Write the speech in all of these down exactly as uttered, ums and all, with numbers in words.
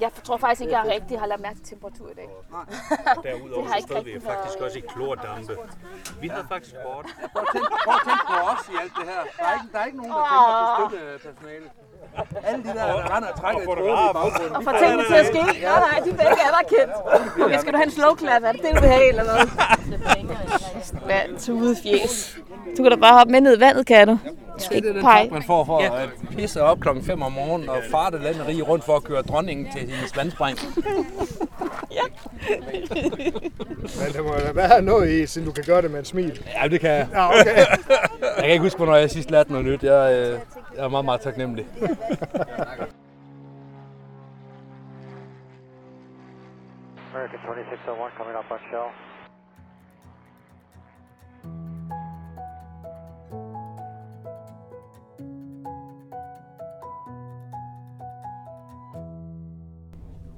Jeg tror faktisk ikke, jeg rigtig har lagt mærke til temperatur i dag. Nej. Derudover så stod vi faktisk også i klordampe. Vi havde faktisk bort. Prøv at tænke på os i alt det her. Der er ikke, der er ikke nogen, der tænker på støttepersonale. Alle de der, der render og trækker et råd i baggrunden. Og får tingene til at ske. Nej, nej, de begge er der kendt. Okay, skal du have en slowclap? Er det det, du vil have, eller hvad? Hvad tudefjes. Du kan da bare hoppe med ned i vandet, kan du? Det er det, den tak, man får for at pisse op klokken fem om morgenen og farte land og rige rundt for at køre dronningen til hendes vandspring. Ja. Men det må da være noget i, siden du kan gøre det med en smil. Ja, det kan jeg. Ja, okay. Jeg kan ikke huske, hvornår jeg sidst lærte noget nyt. Jeg, øh, jeg er meget, meget taknemmelig. American to seks nul et coming up on shell.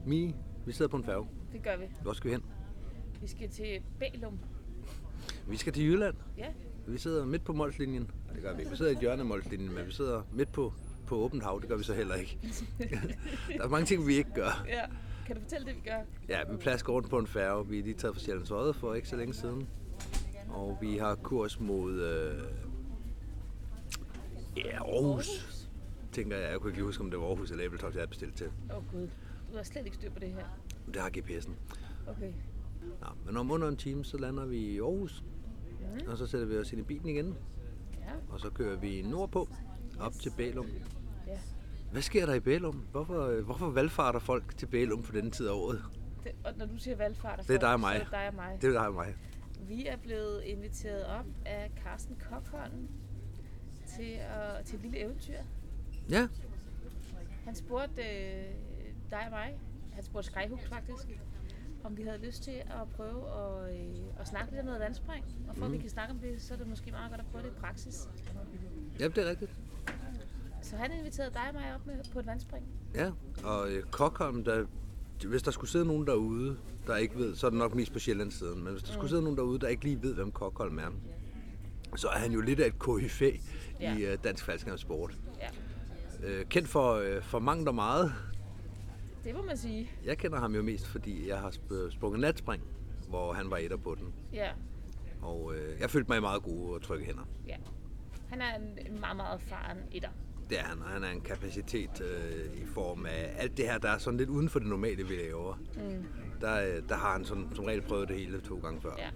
Mie, vi sidder på en færge. Det gør vi. Hvor skal vi hen? Vi skal til Bælum. Vi skal til Jylland. Ja. Vi sidder midt på Molslinjen. Det gør vi ikke. Vi sidder i et hjørne af Molslinjen, men vi sidder midt på, på åbent hav. Det gør vi så heller ikke. Der er mange ting, vi ikke gør. Ja. Kan du fortælle det, vi gør? Ja, vi plasker rundt på en færge. Vi er lige taget fra Sjællands Odde for ikke så længe siden. Og vi har kurs mod øh... ja, Aarhus. Tænker jeg, jeg kunne ikke lige huske, om det var Aarhus eller Æbeltoft, jeg havde bestilt til. Åh oh, gud. Du har slet ikke styr på det her. Det har G P S'en. Okay. Nå, men om under en time, så lander vi i Aarhus. Ja. Og så sætter vi os ind i bilen igen. Ja. Og så kører vi nordpå, op yes. til Bælum. Ja. Hvad sker der i Bælum? Hvorfor, hvorfor valgfarter folk til Bælum på denne tid af året? Det, og når du siger valgfarter, det er dig og mig. Så er dig og mig. Det er dig og mig. Vi er blevet inviteret op af Carsten Kokholm til, at, til et lille eventyr. Ja. Han spurgte... Øh, dig og mig, han spurgte Skyhooks faktisk, om vi havde lyst til at prøve at, øh, at snakke lidt om noget vandspring. Og for mm. at vi kan snakke om det, så er det måske meget godt at prøve det i praksis. Ja, det er rigtigt. Så han inviterede dig og mig op med, på et vandspring. Ja, og øh, Kokholm, der, hvis der skulle sidde nogen derude, der ikke ved, så er det nok mest på Sjællandssiden, men hvis der mm. skulle sidde nogen derude, der ikke lige ved, hvem Kokholm er, så er han jo lidt af et koryfæ ja. i øh, Dansk Faldskærmssport. Ja. Øh, kendt for, øh, for mangt og meget. Det må man sige. Jeg kender ham jo mest, fordi jeg har sprunget natspring, hvor han var etter på den. Ja. Og øh, jeg følte mig meget god og trygge hænder. Ja. Han er en meget, meget erfaren etter. Det er han, og han er en kapacitet øh, i form af alt det her, der er sådan lidt uden for det normale, vi laver. Mm. Der, der har han sådan, som regel prøvet det hele to gange før. Ja.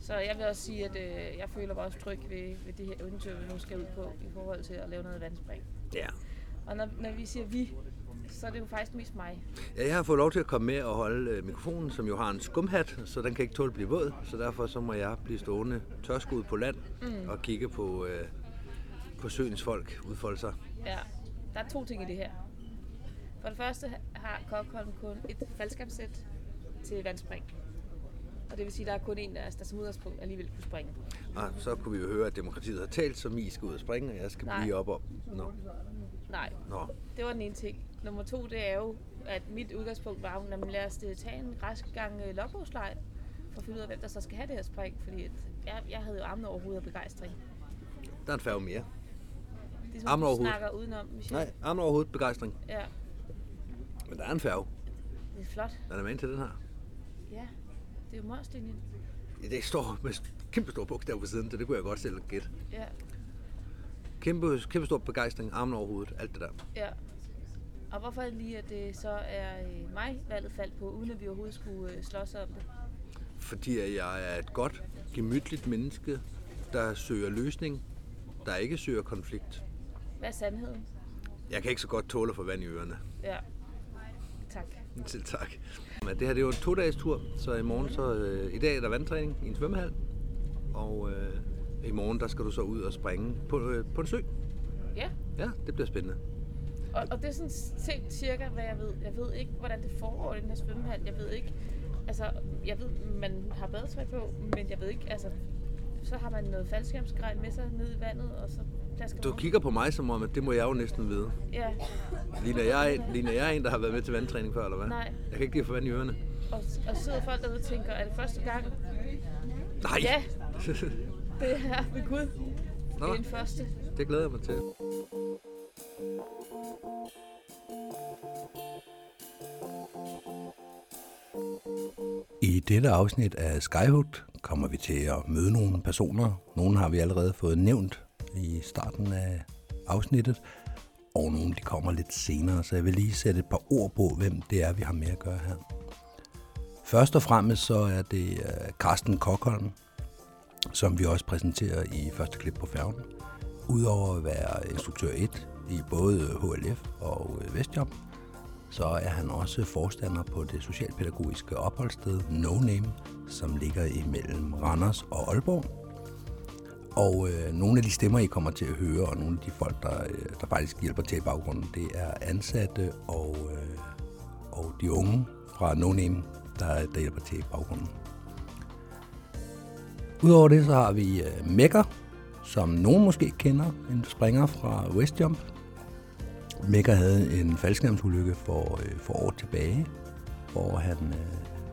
Så jeg vil også sige, at øh, jeg føler mig også tryg ved, ved det her eventyr, vi nu skal ud på i forhold til at lave noget vandspring. Ja. Og når, når vi siger vi, så det er jo faktisk mest mig. Ja, jeg har fået lov til at komme med og holde øh, mikrofonen, som jo har en skumhat, så den kan ikke tåle at blive våd. Så derfor så må jeg blive stående tørskud på land mm. og kigge på, øh, på søens folk udfolde sig. Ja, der er to ting i det her. For det første har Kokholm kun et faldskærmssæt til vandspring. Og det vil sige, at der er kun en af os, der som udgangspunkt alligevel kunne springe. Og så kunne vi jo høre, at demokratiet har talt, så I skal ud og springe, og jeg skal Nej. blive op og... Nå. Nej, Nå. det var den ene ting. Nummer to, det er jo, at mit udgangspunkt var, at man lader os tage en rask gang logbogslej, for at finde ud af, hvem der så skal have det her spring, fordi jeg, jeg havde jo armene over hovedet af begejstring. Der er en færge mere. Det er sådan, du snakker udenom, Michelle. Nej, armene over hovedet, begejstring. Ja. Men der er en færge. Det er flot. Den er med ind til den her. Ja, det er jo Molslinjen. Det står med kæmpe store bogstaver på siden, så det kunne jeg godt selv gætte. Ja. Kæmpe, kæmpe stor begejstring, armene over hovedet, alt det der. Ja. Og hvorfor lige, at det så er mig valget faldt på, uden at vi overhovedet skulle slås om det? Fordi jeg er et godt, gemytligt menneske, der søger løsning, der ikke søger konflikt. Hvad er sandheden? Jeg kan ikke så godt tåle at få vand i ørerne. Ja. Tak. Selv tak. Men det her det er jo en to-dages tur, så i morgen så... Øh, I dag er der vandtræning i en svømmehal, og øh, i morgen der skal du så ud og springe på, øh, på en sø. Ja. Ja, det bliver spændende. Og, og det er sådan set cirka, hvad jeg ved. Jeg ved ikke, hvordan det foregår i den her svømmehal. Jeg ved ikke, altså, jeg ved, man har badetøj på, men jeg ved ikke, altså, så har man noget faldskærmsgrej med sig nede i vandet, og så plasker Du man. Kigger på mig som om, at det må jeg jo næsten vide. Ja. Ligner jeg, ligner jeg en, der har været med til vandtræning før, eller hvad? Nej. Jeg kan ikke lige få vand i ørerne. Og, og sidder folk derude og tænker, er det første gang? Nej. Ja. Det er ved Gud. Det er den første. Det glæder jeg mig til. I dette afsnit af Skyhook kommer vi til at møde nogle personer. Nogle har vi allerede fået nævnt i starten af afsnittet, og nogle de kommer lidt senere, så jeg vil lige sætte et par ord på, hvem det er, vi har med at gøre her. Først og fremmest så er det Carsten Kokholm, som vi også præsenterer i første klip på færgen. Udover at være instruktør et i både H L F og Vestjump, så er han også forstander på det socialpædagogiske opholdssted No Name, som ligger imellem Randers og Aalborg. Og øh, nogle af de stemmer, I kommer til at høre, og nogle af de folk, der, der faktisk hjælper til i baggrunden, det er ansatte og, øh, og de unge fra No Name, der, der hjælper til i baggrunden. Udover det, så har vi øh, Mækker, som nogen måske kender, en springer fra Vestjump. Mækker havde en faldskærmsulykke for, øh, for år tilbage, hvor han øh,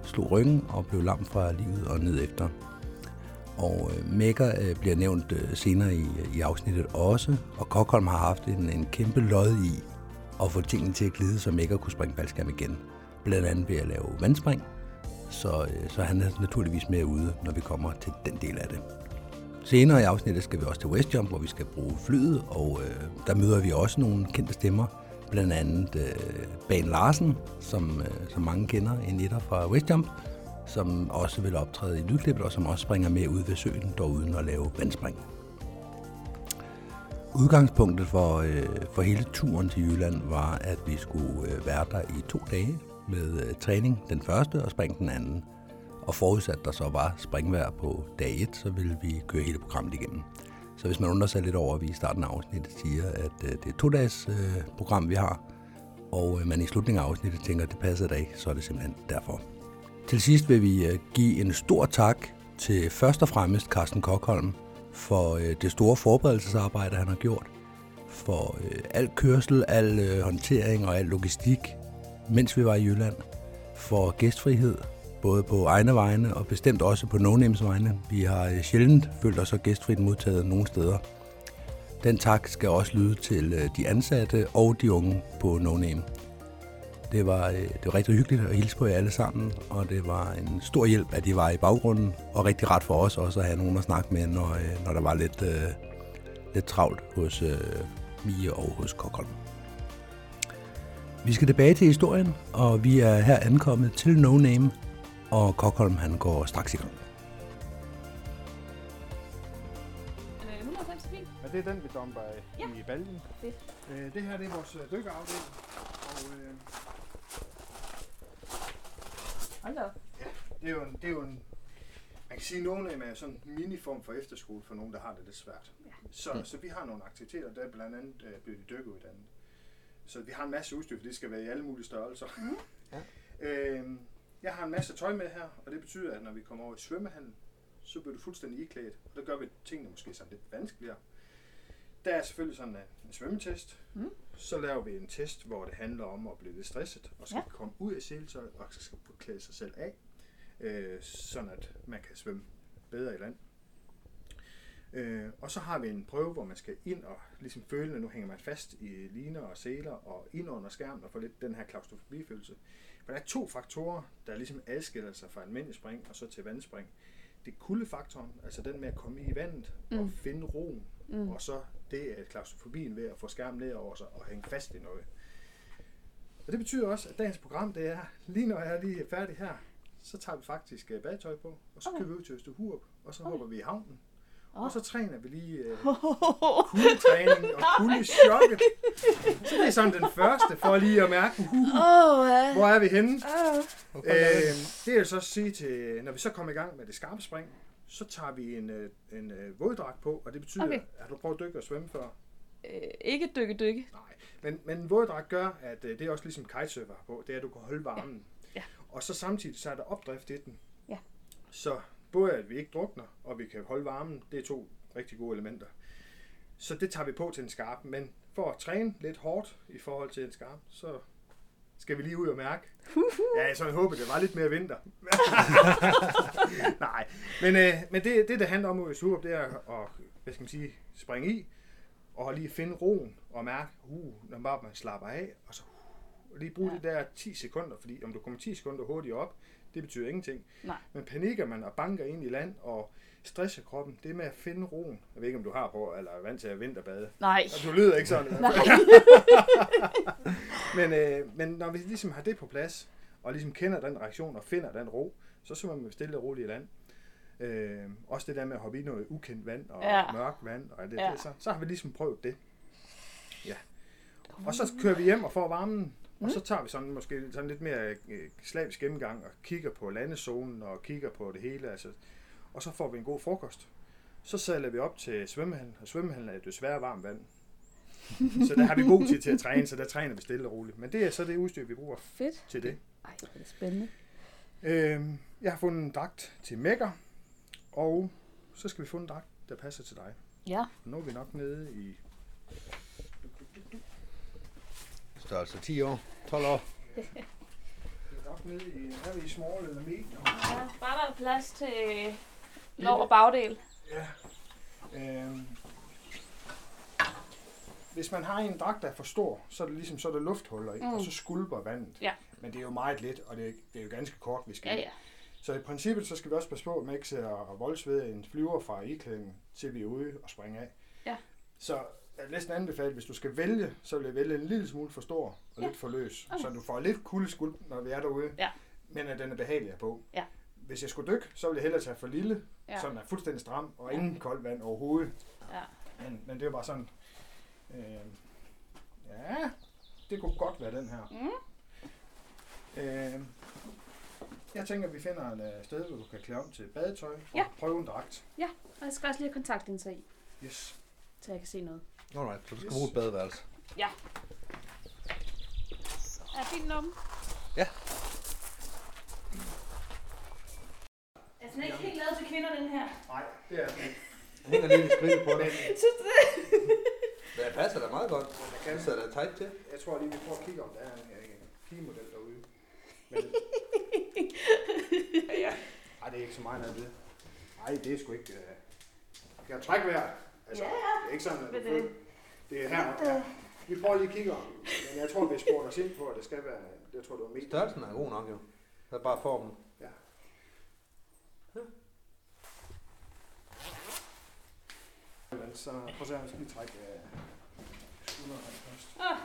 slog ryggen og blev lam fra livet og ned efter. Og øh, Mækker øh, bliver nævnt øh, senere i, i afsnittet også, og Kokholm har haft en, en kæmpe lod i at få tingene til at glide, så Mækker kunne springe faldskærm igen. Blandt andet ved at lave vandspring, så, øh, så han er naturligvis med ude, når vi kommer til den del af det. Senere i afsnittet skal vi også til Vestjump, hvor vi skal bruge flyet, og øh, der møder vi også nogle kendte stemmer. Blandt andet øh, Bane Larsen, som, øh, som mange kender, en etter fra Vestjump, som også vil optræde i lydklippet, og som også springer med ud ved søen, dog uden at lave vandspring. Udgangspunktet for, øh, for hele turen til Jylland var, at vi skulle øh, være der i to dage med øh, træning den første og spring den anden. Og forudsat der så var springvejr på dag et, så ville vi køre hele programmet igennem. Så hvis man undrer sig lidt over, at vi i starten af afsnittet siger, at det er to dages øh, program, vi har, og øh, man i slutningen af afsnittet tænker, at det passer da ikke, så er det simpelthen derfor. Til sidst vil vi øh, give en stor tak til først og fremmest Carsten Kokholm for øh, det store forberedelsesarbejde, han har gjort, for øh, al kørsel, al øh, håndtering og al logistik, mens vi var i Jylland, for gæstfrihed, både på egne vegne og bestemt også på No Names vegne. Vi har sjældent følt os så gæstfrit modtaget nogle steder. Den tak skal også lyde til de ansatte og de unge på No Name. Det var, det var rigtig hyggeligt at hilse på jer alle sammen, og det var en stor hjælp, at de var i baggrunden, og rigtig ret for os også at have nogen at snakke med, når, når der var lidt, lidt travlt hos Mie og hos Kokholm. Vi skal tilbage til historien, og vi er her ankommet til No Name, og Kokholm, han går straks i gang. et hundrede og halvfems Ja, det er den, vi dumper ja. i baljen. Det. det her det er vores dykkerafdeling. Og, øh... Hold da op. Ja, det er jo en, det er jo en man kan sige, at nogen er sådan en miniform for efterskole for nogen, der har det lidt svært. Ja. Så, mm. så vi har nogle aktiviteter, der blandt andet øh, bliver de dykkeruddannet. Så vi har en masse udstyr, for det skal være i alle mulige størrelser. Mm. Ja. øh, Jeg har en masse tøj med her, og det betyder, at når vi kommer over i svømmehallen, så bliver du fuldstændig iklædt, og der gør vi tingene måske sådan lidt vanskeligere. Der er selvfølgelig sådan en svømmetest. Mm. Så laver vi en test, hvor det handler om at blive lidt stresset, og skal ja. komme ud af seletøjet, og skal klæde sig selv af, øh, sådan at man kan svømme bedre i land. Øh, og så har vi en prøve, hvor man skal ind og ligesom føle, at nu hænger man fast i liner og seler, og ind under skærmen og får lidt den her klaustrofobifølelse. For der er to faktorer, der ligesom adskiller sig fra almindelig spring og så til vandspring. Det er kuldefaktoren, altså den med at komme i vandet mm. og finde roen, mm. og så det er klaustrofobien ved at få skærmen ned over sig og hænge fast i noget. Og det betyder også, at dagens program, det er, lige når jeg er lige færdig her, så tager vi faktisk badetøj på, og så okay. kører vi ud til Østuhurp, og så okay. hopper vi i havnen. Oh. Og så træner vi lige øh, kuldetræning og kuldechokket. Så det er sådan den første, for lige at mærke, uh, oh, uh. hvor er vi henne. Oh. Øh, det er så at sige til, når vi så kommer i gang med det skarpe spring, så tager vi en, en øh, våddragt på, og det betyder, okay. at du prøver at dykke og svømme før? Øh, ikke dykke, dykke. Nej, men, men en våddragt gør, at øh, det er også ligesom kitesurfer har på, det er, at du kan holde varmen. Ja. Ja. Og så samtidig så er der opdrift i den. Ja. Så... både at vi ikke drukner, og vi kan holde varmen, det er to rigtig gode elementer. Så det tager vi på til en skarp, men for at træne lidt hårdt i forhold til en skarp, så skal vi lige ud og mærke. Ja, så jeg håber, det var lidt mere vinter. Nej, men, øh, men det, det, det handler om at det er at hvad skal man sige, springe i, Og lige finde roen og mærke, uh, når bare man slapper af, og så uh, lige bruge ja. det der ti sekunder, fordi om du kommer ti sekunder hurtigt op, det betyder ingenting. Nej. Men panikker man og banker ind i land og stresser kroppen, det med at finde roen. Jeg ved ikke, om du har på, eller er vant til at vinterbade. Nej. Og du lyder ikke sådan. Nej. men, øh, men når vi ligesom har det på plads, og ligesom kender den reaktion og finder den ro, så så man stille og roligt i land. Øh, også det der med at hoppe i noget ukendt vand og ja. mørkt vand og alt det ja. der, så, så har vi ligesom prøvet det. Ja. Og så kører vi hjem og får varmen, og mm. så tager vi sådan måske sådan lidt mere øh, slavisk gennemgang og kigger på landezonen og kigger på det hele, altså, og så får vi en god frokost. Så sejler vi op til svømmehallen, og svømmehallen er desværre varmt vand. Så der har vi god tid til at træne, så der træner vi stille og roligt. Men det er så det udstyr, vi bruger Fedt. til det. Ej, det er spændende. Øh, jeg har fundet en dragt til Mækker. Og så skal vi få en dragt, der passer til dig. Ja. Nu er vi nok nede i... størrelse ti år, tolv år. Vi er nok nede i, her er vi i small eller medium. Ja, bare der er plads til lov og bagdel. Ja. Øhm. Hvis man har en dragt, der er for stor, så er det ligesom så er der lufthuller i, mm. og så skulper vandet. Ja. Men det er jo meget let, og det er, det er jo ganske kort, vi skal... Ja, ja. Så i princippet, så skal vi også passe på, at man ikke ser voldsved en flyver fra iklædningen, til vi er ude og springer af. Ja. Så jeg vil næsten anbefale, at hvis du skal vælge, så vil jeg vælge en lille smule for stor og ja. lidt for løs. Okay. Så du får lidt kuldeskulp, når vi er derude, ja. men at den er behagelig på. Ja. Hvis jeg skulle dykke, så ville jeg hellere tage for lille, ja. så den er fuldstændig stram og ingen okay. koldt vand overhovedet. Ja. Men, men det er bare sådan, øh, ja, det kunne godt være den her. Mm. Øh, Jeg tænker, at vi finder et sted, hvor du kan klæde om til badetøj og ja. prøve en dragt. Ja, og jeg skal også lige have kontaktlinser i. Yes. Så jeg kan se noget. Alright, så du skal bruge yes. et badeværelse. Ja. Er fint om? Ja. Er den ikke helt lavet til kvinder, den her? Nej, det er den ikke. Hun er lige skridt på den. Synes du det? Den passer da meget godt. Den kan sidde der tight til. Jeg tror lige, vi prøver at kigge, om der er en pigemodel derude. Men ja, ja. Ej, det er ikke så meget af det. Nej, det er sgu ikke... Uh... Jeg trækker vejret. Altså, ja, ja. Det er ikke sådan, at det, det, det er her. Ja. Vi prøver lige at kigge om. Men jeg tror, vi spurgte os ind på, at det skal være... Jeg tror, det var medium. Størrelsen er god nok, jo. Det er bare formen. Ja. Ja. Så prøv at se, at vi trækker skulderen først. Ah.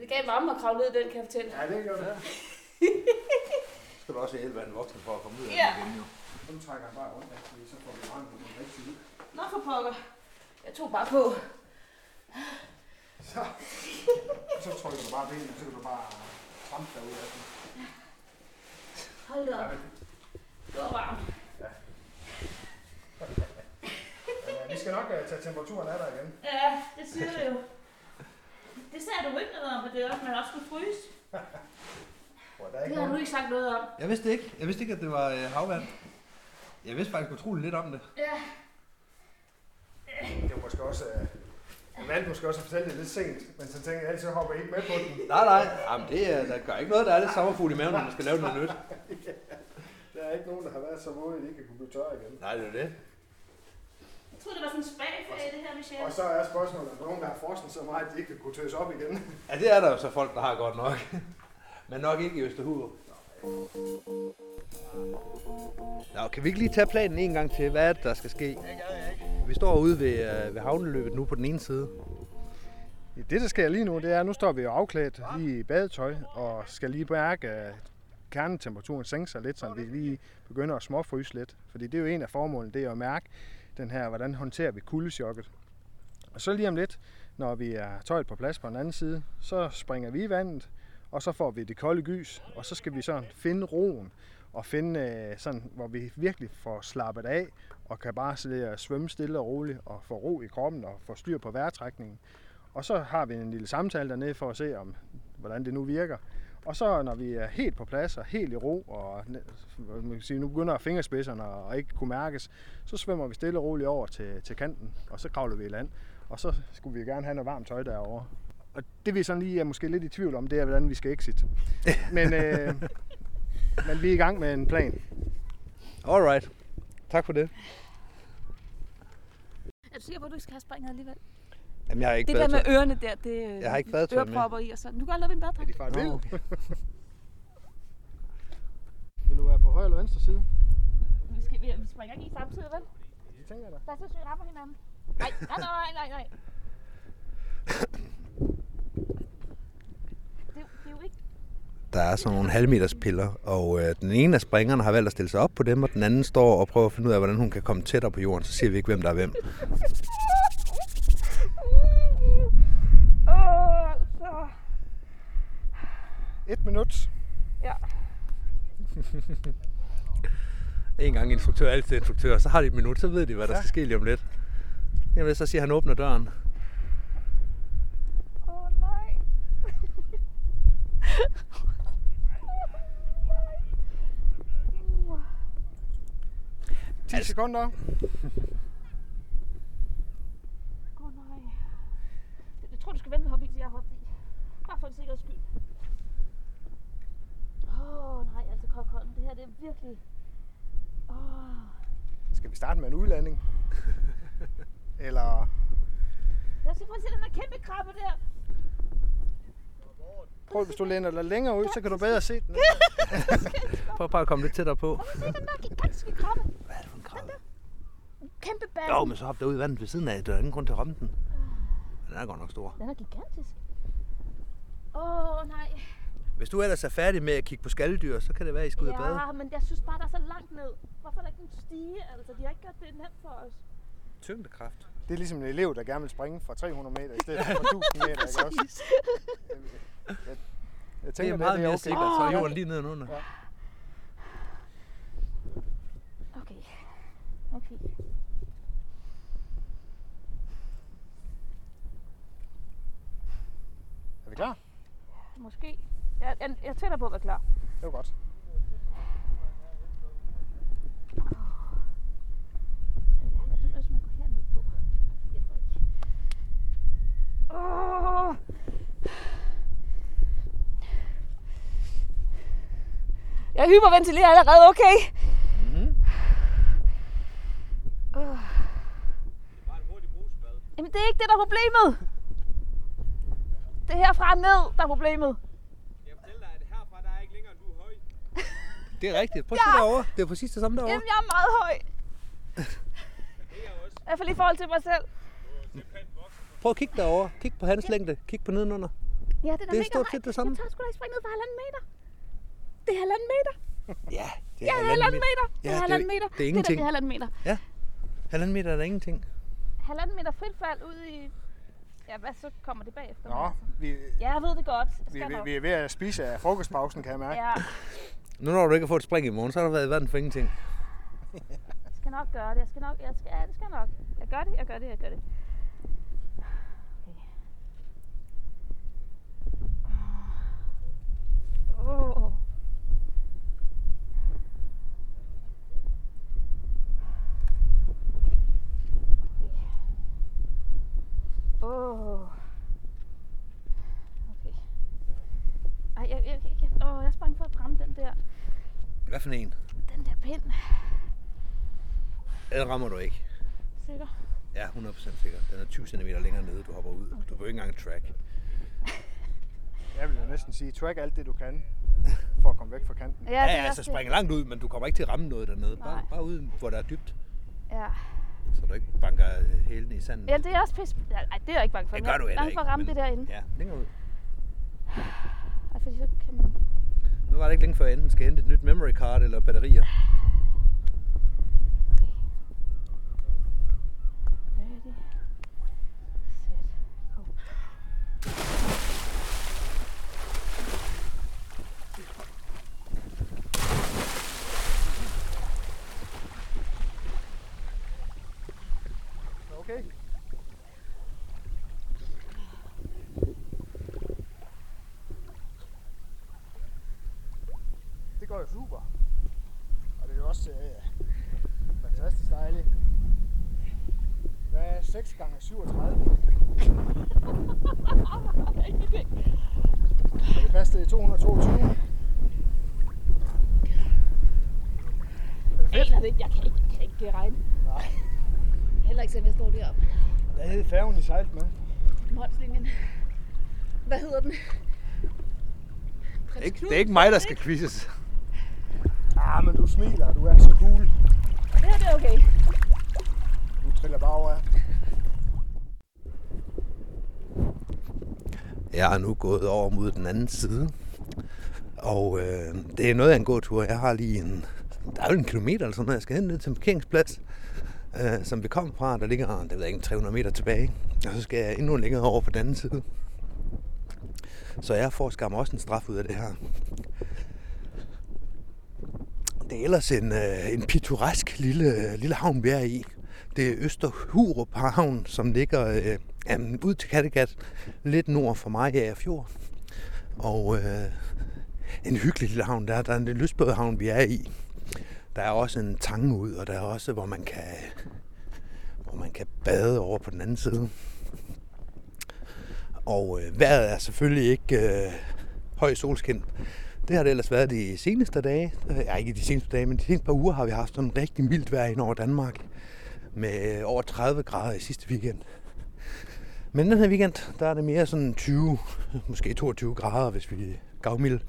Det gav mamma at kravle ned i den, kan jeg fortælle. Ja, det gjorde det. Så skal du også hjælpe, hvad den voksen for at komme ud af ja. den igen, jo. Nu trækker jeg bare rundt, så får vi varmen på den rigtige ud. Nå for pokker. Jeg tog bare på. Så, så trykker du bare benene, så kan du bare trampe derude af den. Ja. Hold da op. Det var varmt. Ja. Vi skal nok tage temperaturen af dig igen. Ja, det siger du jo. Det sagde du ikke noget om, at det også, man også skulle fryse. Det har du ikke sagt noget om. Jeg vidste ikke. Jeg vidste ikke, at det var havvand. Jeg vidste faktisk utroligt lidt om det. Ja. Det var måske også... Jeg valgte måske også at fortælle det lidt sent, men så tænkte jeg, at så hopper I ikke med på den. Nej, nej. Jamen, det der gør ikke noget. Der er lidt sommerfugl i maven, når man skal lave noget nyt. Ja. Der er ikke nogen, der har været så våde, at de ikke kunne blive tørre igen. Nej, det er det. Jeg troede, det var sådan en spagfag, det her, Michelle. Og så er spørgsmålet, at nogen, der har frosset så meget, at de ikke kan kunne tøse op igen. Ja, det er der jo så folk, der har godt nok. Men nok ikke i Østuhurp. Nå, kan vi ikke lige tage planen en gang til? Hvad er det, der skal ske? Vi står ude ved, øh, ved havneløbet nu på den ene side. Det, der sker lige nu, det er, at nu står vi jo afklædt lige i badetøj og skal lige mærke øh, kernetemperaturen sænke sig lidt, så vi lige begynder at småfryse lidt. Fordi det er jo en af formålene, det er at mærke den her, hvordan håndterer vi kuldechokket. Og så lige om lidt, når vi er tøjet på plads på den anden side, så springer vi i vandet, og så får vi det kolde gys, og så skal vi sådan finde roen, og finde sådan, hvor vi virkelig får slappet af, og kan bare svømme stille og roligt, og få ro i kroppen, og få styr på vejrtrækningen. Og så har vi en lille samtale dernede, for at se, om hvordan det nu virker. Og så når vi er helt på plads, og helt i ro, og nu begynder fingerspidserne og ikke kunne mærkes, så svømmer vi stille og roligt over til, til kanten, og så kravler vi i land. Og så skulle vi gerne have noget varmt tøj derovre. Og det vi sådan lige er måske lidt i tvivl om, det er, hvordan vi skal exit. Men, øh, men vi er i gang med en plan. Alright. Tak for det. Er du sikker på, at du ikke skal have springet alligevel? Jamen, jeg har ikke det badetøj. Der med ørerne der, det jeg har ikke ørepropper i og sådan. Du kan aldrig lave en badetøj. Ja, det er okay. Vil du være på højre eller venstre side? Vi, skal, vi springer ikke i samtidig, vel? Det tænker jeg da. Der er så søgt rammer hinanden. Nej, nej, nej, nej, nej. Det, det er jo ikke... Der er sådan nogle halvmeterspiller, og øh, den ene af springerne har valgt at stille sig op på dem, og den anden står og prøver at finde ud af, hvordan hun kan komme tættere på jorden, så siger vi ikke, hvem der er hvem. Et minut. Ja. En gang instruktør, altid instruktør, så har de et minut, så ved de, hvad der ja. skal ske lige om lidt. Jamen, så siger han, åbner døren. Åh oh, nej. ti sekunder. Åh oh, nej. Jeg tror, du skal vente med hoppe i, til jeg har hoppet i. Bare for en sikkerheds skyld. Åh oh, nej, altså Kokholm, det her det er virkelig... Oh. Skal vi starte med en udlanding? Eller... Lad os lige prøve at se den der kæmpe krabbe der. Prøv, hvis du læner dig længere ud, så kan du bedre se den. Prøv bare at komme lidt tættere på. Prøv at se den der gigantiske krabbe. Hvad er det for en krabbe? Kæmpe balle. Jo, men så hop derude i vandet ved siden af. Der er ingen grund til at ramme den. Den er godt nok stor. Den er gigantisk. Åh, oh, nej. Hvis du ellers er færdig med at kigge på skaldyr, så kan det være, I skal ud og bade. Ja, men jeg synes bare, der er så langt ned. Hvorfor er der ikke en stige? Altså, de har ikke gjort det nemt for os. Tyngdekraft. Det er ligesom en elev, der gerne vil springe fra tre hundrede meter i stedet for tusind meter, ikke også? Jeg, jeg, jeg tænker, det er meget mere okay. Sikkert, så er jorden lige nedenunder. Ja. Okay. Okay. Er vi klar? Måske. Jeg, jeg, jeg tænder på at være klar. Det var godt. Oh. Jeg hyperventilerer allerede, okay? Mm-hmm. Oh. Det er bare et hurtigt brusebad. Jamen det er ikke det, der er problemet. Det er herfra ned, der er problemet. Jeg fortæller dig, at herfra der er ikke længere, end du er høj. Det er rigtigt. Prøv at se derovre. Det er præcis det samme derovre. Jamen jeg er meget høj. Det er jeg også. I hvert fald i forhold til mig selv. Det er pænt voksen. Prøv at kigge derovre. Kig på hans længde. Kig på nedenunder. Ja, det er, det er stort set det samme. Jeg tør sgu da ikke springe ned for halvanden meter. Det er halvanden meter. Ja, det er ja, halvanden meter. Det er ja, halvanden meter. Det er ingenting. Det er halvanden meter. Ja, halvanden meter er der ingenting. Halvanden meter fritfald ud i... Ja, hvad så kommer det bagefter? Nå, vi... Ja, jeg ved det godt. Vi, vi, vi er ved at spise af frokostpausen, kan jeg mærke. Ja. Nu når du ikke har fået et spring i morgen, så har du været i verden for ingenting. Jeg skal nok gøre det. Jeg skal nok... Jeg skal... Ja, det skal nok. Jeg gør det, jeg gør det, jeg gør det. Oh. Oh. Okay. Ej, jeg, jeg, jeg, åh, jeg sprang for at ramme den der. Hvad for en? Den der pind. Den rammer du ikke. Sikker? Ja, hundrede procent sikker. Den er tyve centimeter længere nede, du hopper ud. Okay. Du behøver ikke engang track. Jeg vil jo næsten sige, track alt det du kan, for at komme væk fra kanten. Ja, ja altså spring langt ud, men du kommer ikke til at ramme noget dernede. Bare, bare ud, hvor der er dybt. Ja. Så du ikke banker hælene i sanden. Ja, det er også pisse. Nej, det er jeg ikke bange for. Det gør du heller ikke. Jeg er bange for at ramme men, det derinde. Ja, længere ud. Ej, fordi så kan man... Nu var det ikke længe før jeg enten skal hente et nyt memory card eller batterier. Det går jo super, og det er jo også øh, fantastisk dejligt. Hvad er seks gange syvogtredive? Kan det passe det i to hundrede og toogtyve? Er det fedt? Jeg, jeg, kan ikke, jeg kan ikke regne. Nej. Heller ikke, selvom jeg står deroppe. Hvad hed færgen, I sejlede med? Molslinjen. Hvad hedder den? Ikke, det er ikke mig, der skal quizzes. Ah, men du smiler, du er så cool. Ja, det er okay. Du triller bare over. Jeg er nu gået over mod den anden side. Og øh, det er noget af en god tur. Jeg har lige en, der er jo en kilometer eller sådan noget. Jeg skal hen ned til en parkeringsplads, øh, som vi kom fra. Der ligger, det ved jeg ikke, tre hundrede meter tilbage. Og så skal jeg endnu længere over på den anden side. Så jeg får skam også en straf ud af det her. Det er ellers en, øh, en pittoresk lille, lille havn, vi er i. Det er Østuhurp havn, som ligger øh, jamen, ud til Kattegat, lidt nord for Mækker fjord. Og øh, en hyggelig lille havn, der, der er en lystbådehavn, vi er i. Der er også en tange ud, og der er også, hvor man kan, hvor man kan bade over på den anden side. Og øh, vejret er selvfølgelig ikke øh, høj solskin. Det har det ellers været de seneste dage. Ja, ikke de seneste dage, men de seneste par uger har vi haft sådan rigtig mildt vejr ind over Danmark. Med over tredive grader i sidste weekend. Men den her weekend, der er det mere sådan tyve, måske toogtyve grader, hvis vi er gavmilde.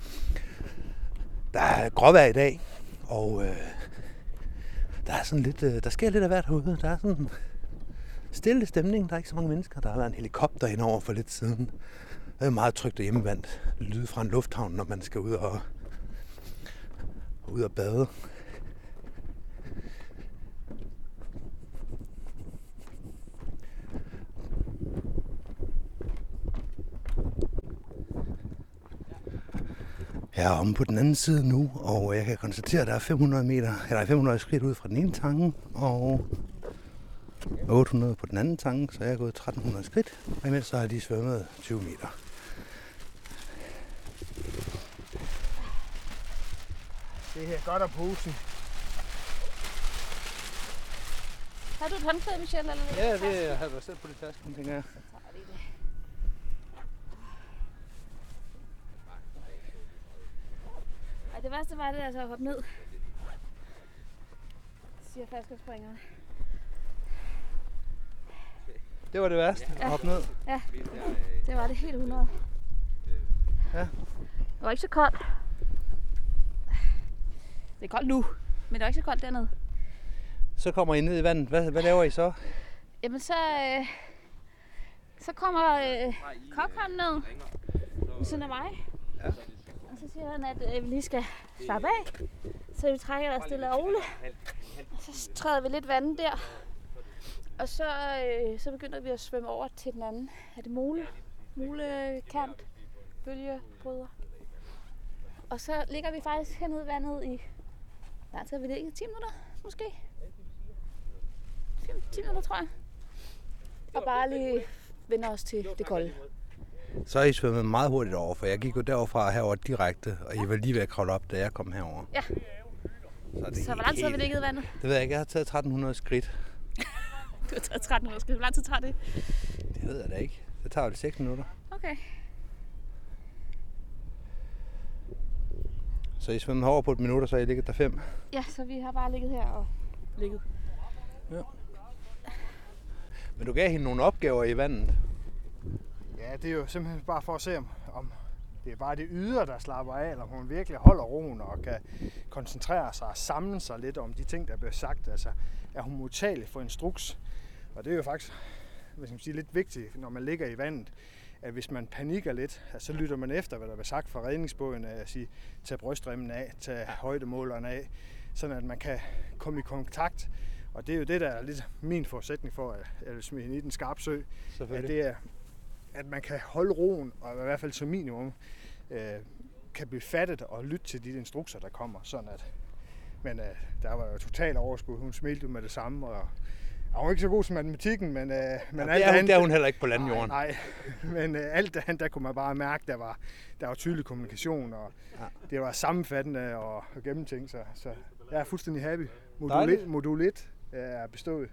Der er gråvejr i dag, og øh, der er sådan lidt, øh, der sker lidt af hvert herude. Der er sådan stille stemning, der er ikke så mange mennesker. Der har været en helikopter indover for lidt siden. Det er meget trygt og hjemmevandt lyde fra en lufthavn, når man skal ud og, ud og bade. Jeg er omme på den anden side nu, og jeg kan konstatere, at der er fem hundrede meter, eller fem hundrede skridt ud fra den ene tange, og otte hundrede på den anden tange, så jeg er gået tretten hundrede skridt, og imens så har jeg lige svømmet tyve meter. Det her godt af posen. Har du et håndklæde, Michelle, eller noget? Ja, det taske? Jeg havde været selv på det tasken, tænker jeg. Og det værste var det altså at hoppe ned, siger faldskærmsspringerne. Det var det værste, ja. At hoppe ned? Ja, det var det helt hundrede. Ja. Det var ikke så koldt. Det er koldt nu, men det var ikke så koldt dernede. Så kommer I ned i vandet. Hvad, hvad laver I så? Jamen så, øh, så kommer øh, Kokholm ned ved siden af mig. Ja. Og så siger han, at vi lige skal slappe af, så vi trækker der stille og roligt. Så træder vi lidt vandet der, og så, øh, så begynder vi at svømme over til den anden. Er det mole? Molekant, bølgebryder. Og så ligger vi faktisk hernede i vandet i, nej, skal vi ligge ti minutter måske? ti minutter, tror jeg. Og bare lige vender os til det kolde. Så har I svømmet meget hurtigt over, for jeg gik jo deroverfra og herover direkte, og I var lige ved at kravle op, da jeg kom herover. Ja. Så, så hvor lang tid har vi ligget i vandet? Det ved jeg ikke. Jeg har taget tretten hundrede skridt. Du har taget tretten hundrede skridt. Hvor lang tid tager det? Det ved jeg da ikke. Det tager jo seks minutter. Okay. Så I svømmer herover på et minut, og så har I ligget der fem? Ja, så vi har bare ligget her og ligget. Ja. Men du gav hende nogle opgaver i vandet. Ja, det er jo simpelthen bare for at se, om det er bare det ydre, der slapper af, eller om hun virkelig holder roen og kan koncentrere sig og samle sig lidt om de ting, der bliver sagt. Altså, er hun modtagelig for instruks? Og det er jo faktisk, hvis man siger, lidt vigtigt, når man ligger i vandet, at hvis man panikker lidt, så lytter man efter, hvad der bliver sagt fra redningsbåden, at sige, tag brystremmen af, tag højdemåleren af, sådan at man kan komme i kontakt. Og det er jo det, der er lidt min forudsætning for, at jeg vil smide hende i den skarpe sø, at det er, at man kan holde roen, og i hvert fald som minimum, øh, kan blive fattet og lytte til de instrukser, der kommer. Sådan at, men øh, der var jo totalt overskud. Hun smilte med det samme, og, og hun var ikke så god som matematikken, men, øh, men ja, alt det andet... Det er hun heller ikke på landjorden. Nej, nej. Men øh, alt det andet, der kunne man bare mærke, der var, der var tydelig kommunikation, og ja. Det var sammenfattende og, og gennemtænkt. Så, så jeg er fuldstændig happy. Modul et er bestået.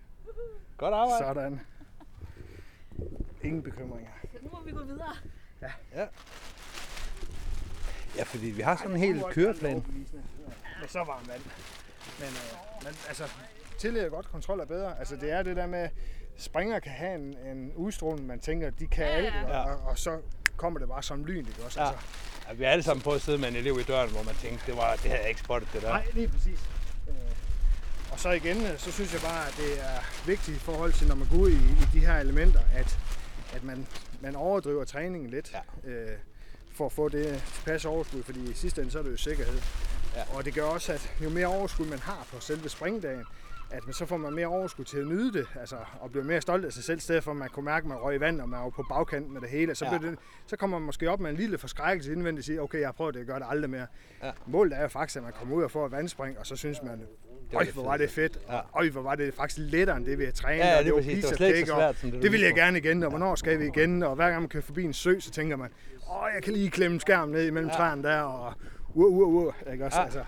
Godt arbejde. Sådan. Ingen bekymringer. Nu må vi gå videre. Ja. Ja. Ja, fordi vi har sådan en hel køreplan. Ja, så varmt vand. Men, øh, men altså, tidligere godt kontrol er bedre. Altså, det er det der med, springer kan have en, en udstråling, man tænker, de kan alt, ja, ja. og, og så kommer det bare som lyn, ikke også? Ja. Altså. Ja, vi er alle sammen på at sidde med en elev i døren, hvor man tænkte, det, var, det havde jeg ikke spottet det der. Nej, lige præcis. Øh, og så igen, så synes jeg bare, at det er vigtigt i forhold til, når man går ud i, i de her elementer, at, at man, man overdriver træningen lidt, ja. øh, for at få det tilpas overskud, fordi i sidste ende, så er det jo sikkerhed. Ja. Og det gør også, at jo mere overskud man har på selve springdagen, at så får man mere overskud til at nyde det, altså, og bliver mere stolt af sig selv, i stedet for at man kunne mærke, at man røg i vand, og man var på bagkanten med det hele. Så, ja. det, så kommer man måske op med en lille forskrækkelse indvendigt og siger, okay, jeg har prøvet det, jeg gør det aldrig mere. Ja. Målet er jo faktisk, at man kommer ud og får et vandspring, og så synes man, øj, hvor var det fedt, ja. Øj, hvor var det faktisk lettere end det, vi har trænet, ja, ja, og det var pizza cake, og det, det ville jeg gerne igen, og hvornår skal vi igen, og hver gang man kører forbi en sø, så tænker man, åh, jeg kan lige klemme skærmen ned imellem ja. træerne der, og uh, uh, uh, ikke også? Ja. Altså,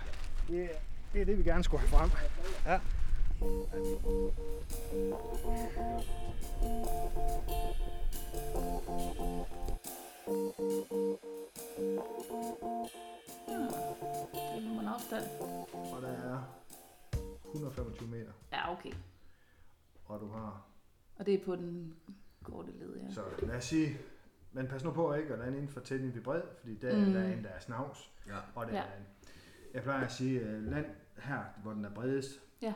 yeah, det er det, vi gerne skulle have frem. Ja. Og der er et hundrede og femogtyve meter. Ja, okay. Og du har... Og det er på den korte led, ja. Så lad os sige... Men pas nu på ikke, og der er en inden for tætning ved bred, fordi der, mm. der er en, der er snavs. Ja. Og der ja. er en... Jeg plejer at sige, land her, hvor den er bredest. Ja.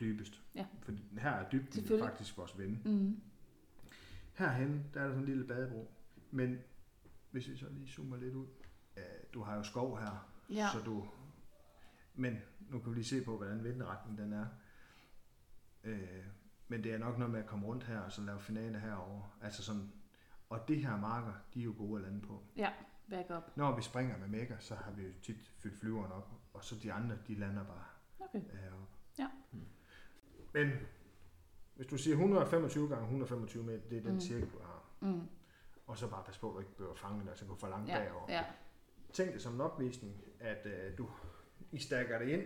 Dybest. Ja. For her er dybden faktisk vores ven. Mm. Herhenne, der er der sådan en lille badebro. Men hvis vi så lige zoomer lidt ud. Du har jo skov her, ja. så du... Men nu kan vi lige se på, hvordan vindretningen den er. Øh, men det er nok noget med at komme rundt her, og så lave finale herover. Altså sådan... Og det her marker, de er jo gode at lande på. Ja, back up. Når vi springer med Mækker, så har vi jo tit fyldt flyveren op. Og så de andre, de lander bare okay. heroppe. Ja. Hmm. Men hvis du siger et hundrede og femogtyve gange et hundrede og femogtyve meter, det er den mm. cirkel, du har. Mm. Og så bare pas på, at du ikke bliver fanget, der så går for langt ja. derovre. Ja. Tænk det som en opvisning, at uh, du I stakker det ind,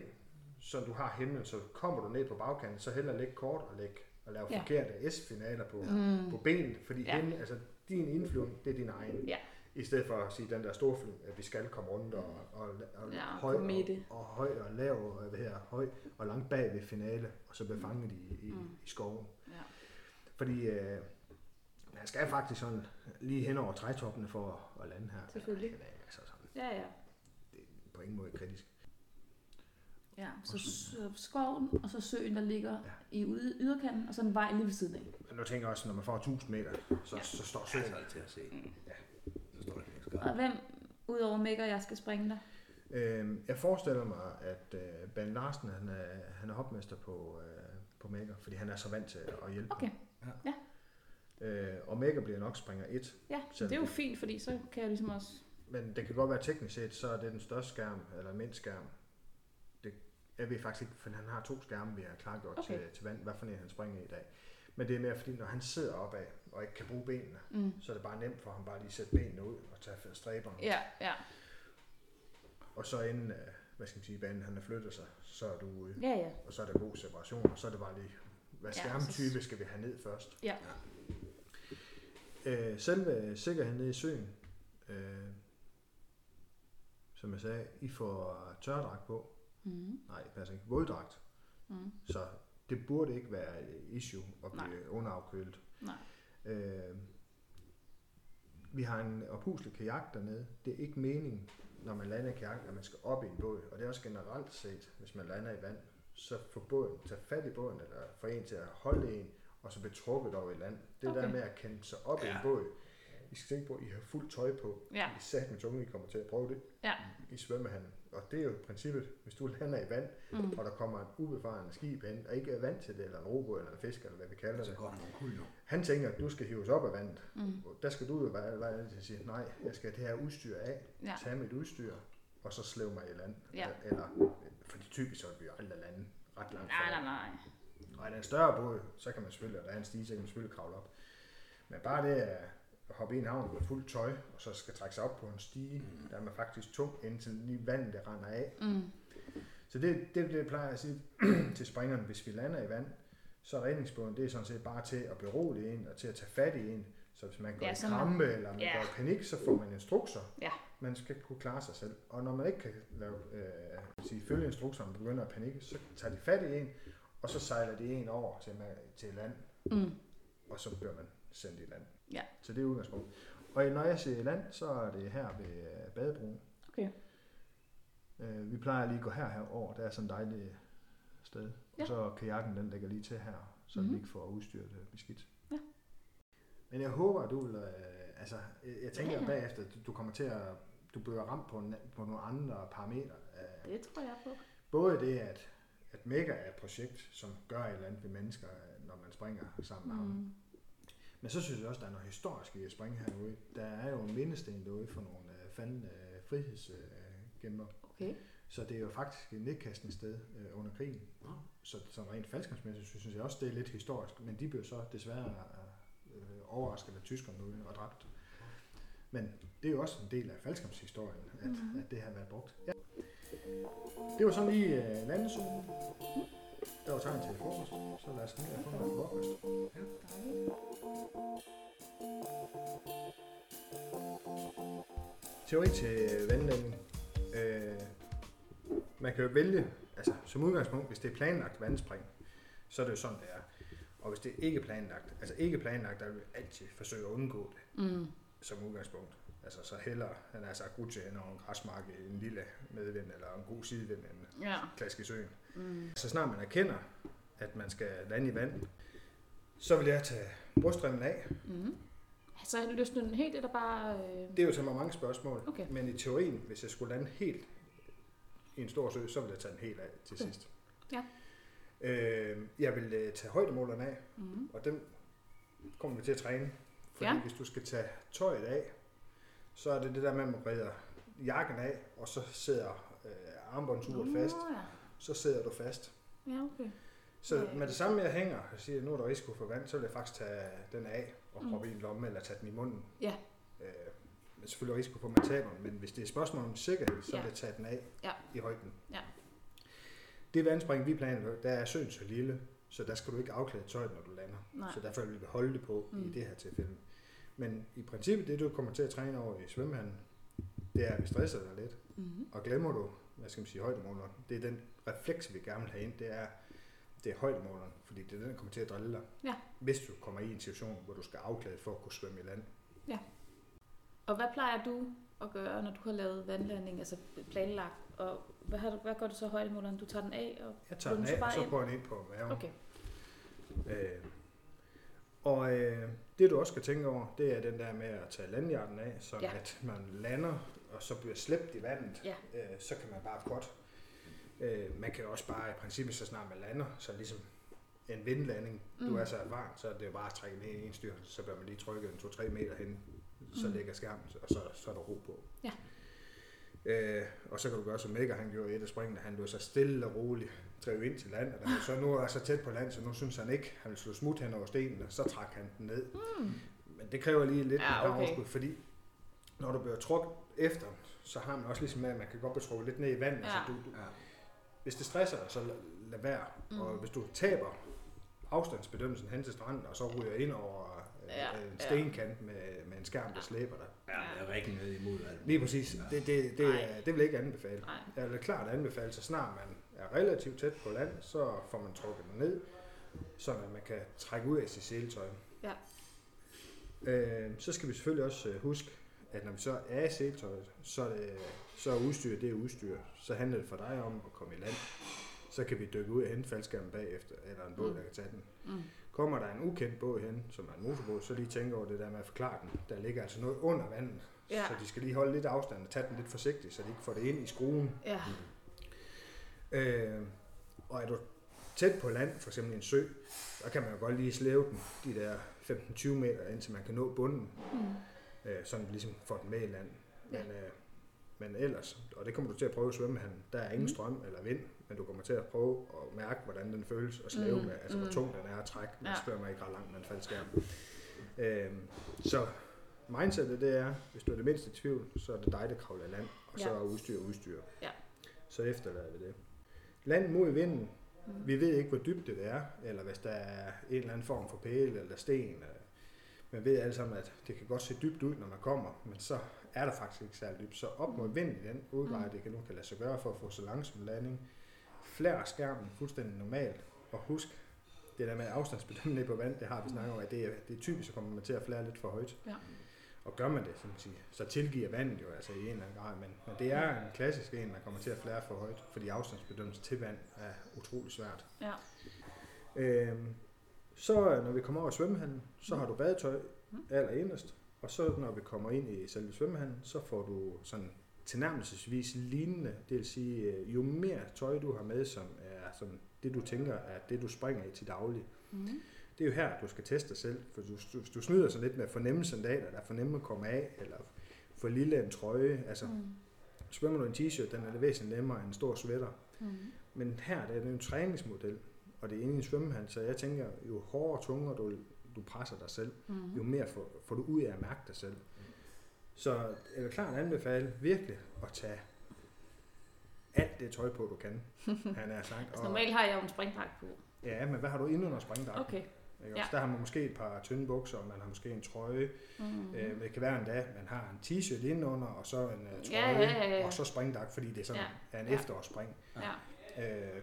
så du har himlen, så kommer du ned på bagkanten, så hellere lægge kort og lægge og lave ja. forkerte S-finaler på, mm. på benet, fordi ja. himlen, altså din indflyvning, det er din egen. Ja. I stedet for at sige den der store flyvning, at vi skal komme rundt og, og, og, ja, høj, og, og høj og lav og hvad her, høj og langt bag ved finale, og så bliver fanget i, i, mm. i skoven. Ja. Fordi øh, man skal faktisk sådan lige hen over trætoppene for at, at lande her. Selvfølgelig. Eller, altså sådan. Ja, ja. Det er på ingen måde kritisk. Ja, så skoven og så søen, der ligger ja. i yderkanten, og så en vej lige ved siden af. Men nu tænker jeg også, når man får tusind meter, så, ja. så står søen til at se. Mm. Ja, så står det. Og hvem udover Mækker, jeg skal springe der? Øhm, jeg forestiller mig, at øh, Bane Larsen, han er, han er hopmester på, øh, på Mækker, fordi han er så vant til at hjælpe. Okay, ham. ja. ja. Øh, og Mækker bliver nok springer et. Ja, det er jo fint, fordi så kan jeg ligesom også... Men det kan godt være teknisk set, så er det den største skærm, eller mindst skærm. Jeg ved faktisk ikke, for han har to skærme, vi har klargjort okay. til, til vand, hvad for en han springer i dag. Men det er mere fordi, når han sidder opad og ikke kan bruge benene, mm. så er det bare nemt for ham bare lige at sætte benene ud og tage stræberne. Ja, ja. Og så inden, hvad skal man sige, banen han har flyttet sig, så er du ude. Ja, ja. Og så er der god separation, og så er det bare lige, hvad skærmtype ja, skal vi have ned først. Ja. ja. Øh, selve sikkerheden nede i søen, øh, som jeg sagde, I får tørdragt på. Mm. Nej, passer ikke. Våddragt. Mm. Så det burde ikke være issue at blive Nej. underafkølet. Nej. Øh, vi har en ophuslig kajak dernede. Det er ikke meningen, når man lander i kajak, at man skal op i en båd. Og det er også generelt set, hvis man lander i vand, så får båden, tage fat i båden, eller få en til at holde en, og så blive trukket over i land. Det okay. der med at kæmpe sig op ja. i en båd. I skal tænke på, at I har fuldt tøj på. Ja. I sat med tunge, I kommer til at prøve det. Ja. I svømmehallen. Og det er jo i princippet, hvis du lander i vand, mm. og der kommer et ubefarende skib hen, og ikke er vant til det, eller en robot, eller en fisk, eller hvad vi kalder det. Han tænker, at du skal hives op af vandet. Mm. Der skal du jo være, være til at sige, nej, jeg skal have det her udstyr af, ja. tage mit udstyr, og så slæve mig i land. Ja. Eller, for det typisk, så vil vi jo aldrig lande ret langt. Nej, nej, nej. Og er der en større båd, så kan man selvfølgelig, og der er en stige, så kan man selvfølgelig kravle op. Men bare det er... hoppe i en havn med fuldt tøj, og så skal trække sig op på en stige, mm. der er man faktisk tung, indtil lige vandet der render af. Mm. Så det, det, det plejer jeg at sige til springerne, hvis vi lander i vand, så er redningsbåden, det er sådan set bare til at berolige en, og til at tage fat i en, så hvis man går ja, i krampe, man, eller man yeah. går i panik, så får man instrukser. Yeah. Man skal kunne klare sig selv. Og når man ikke kan lave, øh, sige, følge instrukser, man begynder at panikke, så tager de fat i en, og så sejler de en over til, til land. Mm. og så bør man sende i land. Ja. Så det er udgangspunkt. Og når jeg siger i land, så er det her ved Badebroen. Okay. Vi plejer lige at gå her herover. Der er sådan et dejligt sted. Ja. Og så kajakken, den ligger lige til her, så mm-hmm. den ikke får udstyret beskidt. Ja. Men jeg håber, at du vil... Altså, jeg tænker ja, ja. bagefter, du kommer til at... Du bliver ramt på, en, på nogle andre parametre. Det tror jeg på. Både det, at, at Mækker er et projekt, som gør et eller andet ved mennesker, når man springer sammen med mm. ham. Men så synes jeg også, der er noget historisk i at springe herude. Der er jo en mindesten derude for nogle fanden uh, frihedsgemmer. Uh, okay. Så det er jo faktisk et nedkastningssted uh, under krigen. Mm. Så, så rent faldskærmsmæssigt synes jeg også, det er lidt historisk. Men de blev så desværre uh, overrasket af tyskerne ude og dræbt. Men det er jo også en del af faldskærmshistorien, at, mm-hmm. at det har været brugt. Ja. Det var sådan lige uh, landesugen. Der var tegn til frokost, så lad os lige få noget frokost. Ja. Teori til vandlægning. Øh, man kan jo vælge, altså som udgangspunkt, hvis det er planlagt vandspring, så er det jo sådan, det er. Og hvis det er ikke planlagt, altså ikke planlagt, der vil vi altid forsøge at undgå det. Mm. Som udgangspunkt. Altså så hellere, han er så grudtjæn eller en græsmark i en lille medvind eller en god sidevind end ja. Klask i søen. Mm. Så snart man erkender, at man skal lande i vand, så vil jeg tage brystrimmen af. Mm. Så altså, løsner den helt, eller bare... Øh... Det er jo til mig mange spørgsmål, okay. Men i teorien, hvis jeg skulle lande helt i en stor sø, så ville jeg tage den helt af til okay. sidst. Ja. Øh, jeg vil tage højdemålerne af, mm. og dem kommer vi til at træne. Fordi ja. Hvis du skal tage tøjet af, så er det det der med, at man redder jakken af, og så sidder øh, armbåndsuret oh, fast. Ja. Så sidder du fast. Ja, okay. Så ja. Med det samme, jeg hænger og siger, at nu er der risiko for vand, så vil jeg faktisk tage den af og proppe mm. i en lomme eller tage den i munden. Ja. Øh, men selvfølgelig er risiko for, at man taber den, men hvis det er et spørgsmål om sikkerhed, så ja. Vil jeg tage den af ja. I højden. Ja. Det vandspring, vi planlægger, der er søen så lille. Så der skal du ikke afklæde tøjet, når du lander. Nej. Så derfor vil vi holde det på mm. i det her tilfælde. Men i princippet, det du kommer til at træne over i svømmehallen, det er, at vi stresser dig lidt. Mm. Og glemmer du, hvad skal man sige, højdemåleren. Det er den refleks, vi gerne vil have ind, det er, det er højdemåleren. Fordi det er den, der kommer til at drille dig. Ja. Hvis du kommer i en situation, hvor du skal afklæde for at kunne svømme i land. Ja. Og hvad plejer du at gøre, når du har lavet vandlanding, altså planlagt? Og hvad, har du, hvad gør du så højdemåleren? Du tager den af og jeg tager den af, så og så går den ind på maven. Okay. Øh, og øh, det du også skal tænke over, det er den der med at tage landhjerten af, så ja. At man lander og så bliver slæbt i vandet, ja. øh, så kan man bare godt. Øh, man kan også bare i princippet, så snart man lander, så ligesom en vindlanding, mm. du er så erfaren, så er det jo bare at trække ned i en styr, så bør man lige trykke en to-tre meter hen, så mm. ligger skærmen, og så, så er der ro på. Ja. Øh, og så kan du gøre som Mækker, han gjorde i et af springene, han lå så stille og roligt drev ind til land, og der, så nu er jeg så tæt på land, så nu synes han ikke, han vil slå smut hen over stenen, og så trak han den ned. Mm. Men det kræver lige lidt ja, okay. overskud, fordi når du bliver trukket efter, så har man også ligesom med, at man kan godt blive trukket lidt ned i vandet. Ja. Altså, du, du, ja. Hvis det stresser dig, så lad, lad være, mm. og hvis du taber afstandsbedømmelsen hen til stranden, og så ryger ind over ja, en stenkant ja. med, med en skærm, der slæber dig. Ja, det er rigtig ned imod alt. Lige præcis. Ja. Det, det, det, det vil jeg ikke anbefale. Nej. Jeg vil klart anbefale, så snart man er relativt tæt på land, så får man trukket den ned, så man kan trække ud af sit seletøj. Ja. Øh, så skal vi selvfølgelig også huske, at når vi så er i seletøjet, så er, det, så er udstyr det er udstyr. Så handler det for dig om at komme i land. Så kan vi dykke ud og hente faldskærmen bagefter, eller en båd, mm. der kan tage den. Mm. Kommer der en ukendt båd hen, som er en motorbåd, så lige tænke over det der med at forklare den. Der ligger altså noget under vandet, ja. Så de skal lige holde lidt afstand og tage den lidt forsigtigt, så de ikke får det ind i skruen. Ja. Mm. Øh, og er du tæt på land, f.eks. en sø, så kan man jo godt lige slæve den de der femten til tyve meter, indtil man kan nå bunden, mm. øh, sådan ligesom får den med i land. Ja. Men, øh, men ellers, og det kommer du til at prøve i svømmehallen, der er ingen mm. strøm eller vind, men du kommer til at prøve at mærke, hvordan den føles og slæve mm. med, altså hvor tung den er at trække. Man ja. Spørger mig ikke ret langt med en faldskærm. Øhm, så mindsetet det er, hvis du er det mindste i tvivl, så er det dig, der kravler i land, og ja. Så er udstyr udstyr. Ja. Så efterlader vi det. Land mod vinden. Mm. Vi ved ikke, hvor dybt det er, eller hvis der er en eller anden form for pæl eller sten. Man ved alle sammen, at det kan godt se dybt ud, når man kommer, men så er der faktisk ikke særlig dybt. Så op mod vinden i den udvej, det kan nu kan lade sig gøre for at få så langsom landing. Flær skærmen fuldstændig normalt, og husk, det der med afstandsbedømmende på vand, det har vi snakket om, at det er, det er typisk, så kommer man til at flære lidt for højt. Ja. Og gør man det, så, man siger, så tilgiver vandet jo altså i en eller anden grad, men, men det er en klassisk en, der kommer til at flære for højt, fordi afstandsbedømmelse til vand er utrolig svært. Ja. Øhm, så når vi kommer over i svømmehallen, så har du badetøj allerinderst, og så når vi kommer ind i selve svømmehallen, så får du sådan tilnærmelsesvis lignende, det vil sige, jo mere tøj du har med, som er som det du tænker er det du springer i til daglig. Mm-hmm. Det er jo her, du skal teste dig selv, for du, du, du snyder sig lidt med fornemme sandaler, der er for nemme at komme af, eller for lille en trøje. Altså, mm. svømmer du en t-shirt, den er det væsentligt nemmere end en stor sweater. Mm. Men her der er det en træningsmodel, og det er inde i en svømmehal, så jeg tænker, jo hårdere og tungere du, du presser dig selv, mm. jo mere får, får du ud af at mærke dig selv. Mm. Så jeg vil klart anbefale virkelig at tage alt det tøj på, du kan. Han er sagt, altså, normalt har jeg jo en springdragt på. Ja, men hvad har du inde under springdragten? Okay. Ja. Der har man måske et par tynde bukser, og man har måske en trøje. Mm-hmm. Øh, det kan være en dag, man har en t-shirt indenunder, og så en uh, trøje, ja, ja, ja, ja. og så springdragt, fordi det er sådan ja. er en ja. efterårsspring. Ja. Øh,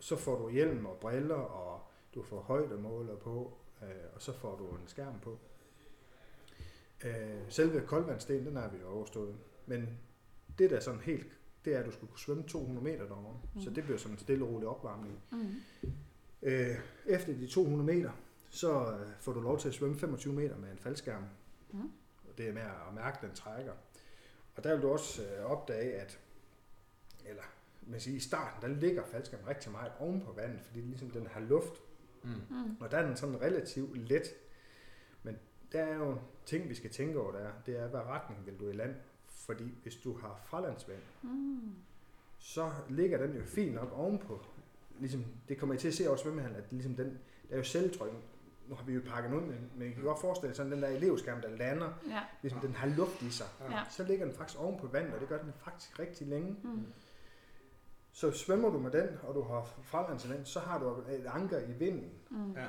så får du hjelm og briller, og du får højdemåler på, øh, og så får du en skærm på. Øh, selve koldvandsten, den har vi jo overstået. Men det der sådan helt, det er, at du skulle kunne svømme to hundrede meter derovre. Mm. Så det bliver sådan en stille og rolig opvarmning. Mm. Øh, efter de to hundrede meter, så øh, får du lov til at svømme femogtyve meter med en faldskærm. Mm. Og det er med at mærke, at den trækker. Og der vil du også øh, opdage, at eller, man siger, i starten, der ligger faldskærmen rigtig meget oven på vandet, fordi ligesom den har luft. Mm. Mm. Og der er den sådan relativt let. Men der er jo ting, vi skal tænke over, der er, det er, hvad retning vil du i land? Fordi hvis du har fralandsvand, mm. så ligger den jo fint nok ovenpå. Ligesom, det kommer I til at se over svømmehallen, at ligesom den, der er jo selvtrykken. Nu har vi jo pakket ud, men man kan godt forestille sådan den der elevskærm, der lander, ja. ligesom den har luft i sig. Ja. Så ligger den faktisk ovenpå vandet, og det gør den faktisk rigtig længe. Mm. Så svømmer du med den, og du har fralandsvand, så har du et anker i vinden. Mm. Ja.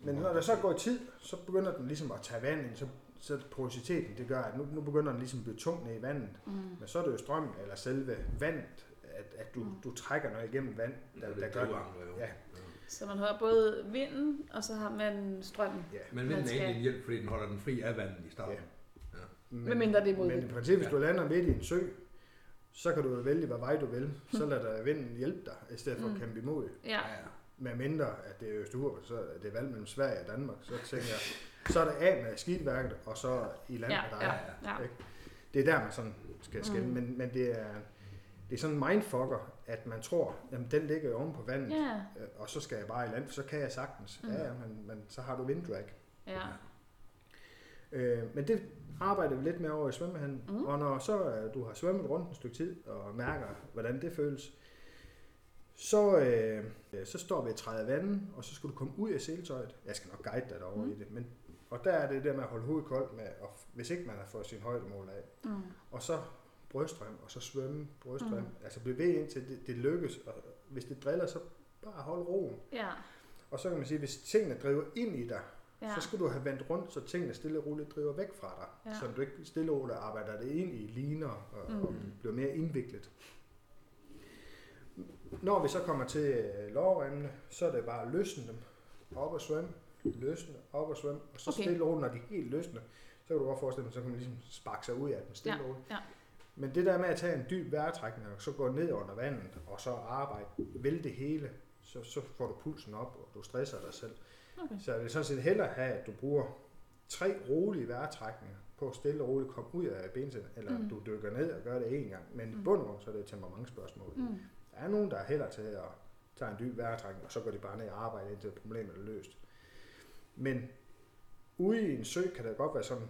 Men når der så går tid, så begynder den ligesom at tage vand ind, så så porositeten, det gør, at nu, nu begynder den ligesom at blive tung ned i vandet, mm. men så er det jo strømmen eller selve vandet, at, at du, mm. du trækker noget igennem vand, der, der gør det. Ja. Ja. Så man har både vinden, og så har man strømmen. Ja. Men vinden er egentlig en hjælp, fordi den holder den fri af vandet i starten. Ja. Ja. Men, men mindre det er mod Men i princippet, hvis du lander midt i en sø, så kan du vælge, hvad vej du vil. Så lader vinden hjælpe dig, i stedet for mm. at kæmpe imod. Ja. Ja. Med mindre, at det er Østuhurp, så er det valg mellem Sverige og Danmark, så tænker jeg, så er det af med skidværket, og så i land ja, med dig. Ja, ja. Det er der, man sådan skal skille, mm. men, men det, er, det er sådan en mindfucker, at man tror, jamen den ligger jo oven på vandet, yeah. og så skal jeg bare i land, for så kan jeg sagtens. Mm. Ja, ja, men, men så har du winddrag. Ja. Øh, men det arbejder vi lidt med over i svømmehallen, mm. og når så du har svømmet rundt et stykke tid, og mærker, hvordan det føles, Så, øh, så står vi og træder vandet, og så skal du komme ud af seletøjet. Jeg skal nok guide dig derovre mm. i det. Men, og der er det der med at holde hovedet koldt, med, og hvis ikke man har fået sin højdemål af. Mm. Og så bryststrøm, og så svømme bryststrøm. Mm. Altså bevæg indtil det, det lykkes. Og hvis det driller, så bare hold roen. Ja. Og så kan man sige, at hvis tingene driver ind i dig, ja. så skal du have vendt rundt, så tingene stille og roligt driver væk fra dig. Ja. Så du ikke stille og roligt arbejder det ind i liner og, mm. og bliver mere indviklet. Når vi så kommer til lårremmene, så er det bare at løsne dem op og svømme, løsne op og svømme, og så okay. stille roligt, når de er helt løsne. Så kan du godt forestille dig, så kan man ligesom sparke sig ud af dem stille roligt. Ja, ja. Men det der med at tage en dyb vejrtrækning, og så gå ned under vandet, og så arbejde, vælte det hele, så, så får du pulsen op, og du stresser dig selv. Okay. Så jeg vil sådan set hellere have, at du bruger tre rolige vejrtrækninger på at stille og roligt komme ud af bensiden, eller mm. du dykker ned og gør det en gang. Men mm. i bund og grund, så er det et temperamentsspørgsmål. Mm. Der er nogen, der er heller til at tage en dyb vejrtrækning, og så går de bare ned og arbejder, indtil problemet er løst. Men ude i en sø kan det godt være sådan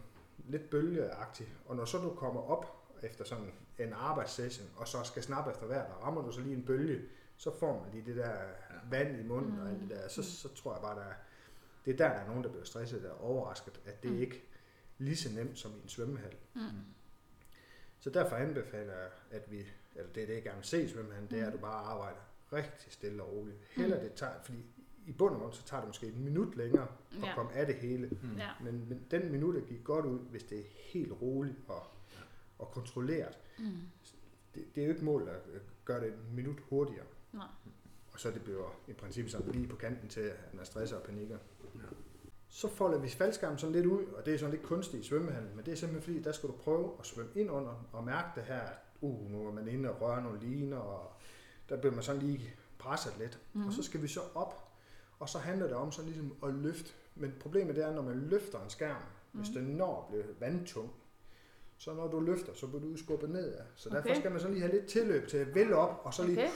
lidt bølgeagtigt, og når så du kommer op efter sådan en arbejdssession, og så skal snappe efter vejret, og rammer du så lige en bølge, så får man lige det der vand i munden mm. og alt det der, så, så tror jeg bare, der er, det er der, der er nogen, der bliver stresset og overrasket, at det mm. ikke er lige så nemt som i en svømmehal. Mm. Så derfor anbefaler jeg, at vi, eller det er det, jeg gerne vil se i svømmehallen, det er, at du bare arbejder rigtig stille og roligt. Heller det tager, fordi i bund og grund, så tager det måske et minut længere at ja. komme af det hele. Mm. Ja. Men, men den minut er gik godt ud, hvis det er helt roligt og, og kontrolleret. Mm. Det, det er jo ikke målet at gøre det en minut hurtigere. Nej. Og så det bliver i princippet sådan lige på kanten til, at man stresser og panikker. Ja. Så folder vi faldskærmen sådan lidt ud, og det er sådan lidt kunstigt i svømmehallen, men det er simpelthen fordi, der skal du prøve at svømme ind under og mærke det her, uh, nu er man inde og rører nogle liner, og der bliver man sådan lige presset lidt. Mm-hmm. Og så skal vi så op, og så handler det om sådan ligesom at løfte. Men problemet er, når man løfter en skærm, mm-hmm. hvis den når at blive vandtung, så når du løfter, så bliver du skubbet nedad. Så okay. derfor skal man så lige have lidt tilløb til at vælge op, og så lige... Okay.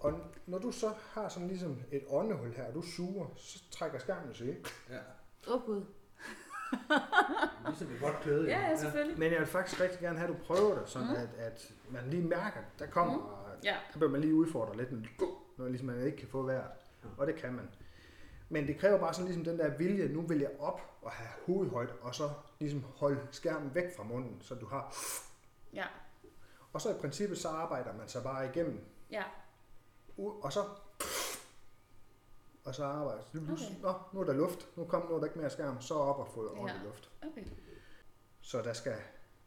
Og når du så har sådan ligesom et åndehul her, og du suger, så trækker skærmen sig. Ja. Åh oh, gud. Ligesom et godt klæde. Ja, ja, selvfølgelig. Men jeg vil faktisk rigtig gerne have, at du prøver det, sådan mm. at, at man lige mærker, der kommer, mm. ja. Der bliver man lige udfordret lidt, når ligesom man ikke kan få vejret. Og det kan man. Men det kræver bare sådan ligesom den der vilje, nu vil jeg op og have hovedhøjde, og så ligesom holde skærmen væk fra munden, så du har... Ja. Og så i princippet, så arbejder man sig bare igennem. Ja. Uh, og så og så arbejder så okay. Nå, nu er der luft, nu kommer nu er der ikke mere skærm, så op og få ordentlig ja. Luft. Okay. Så der skal,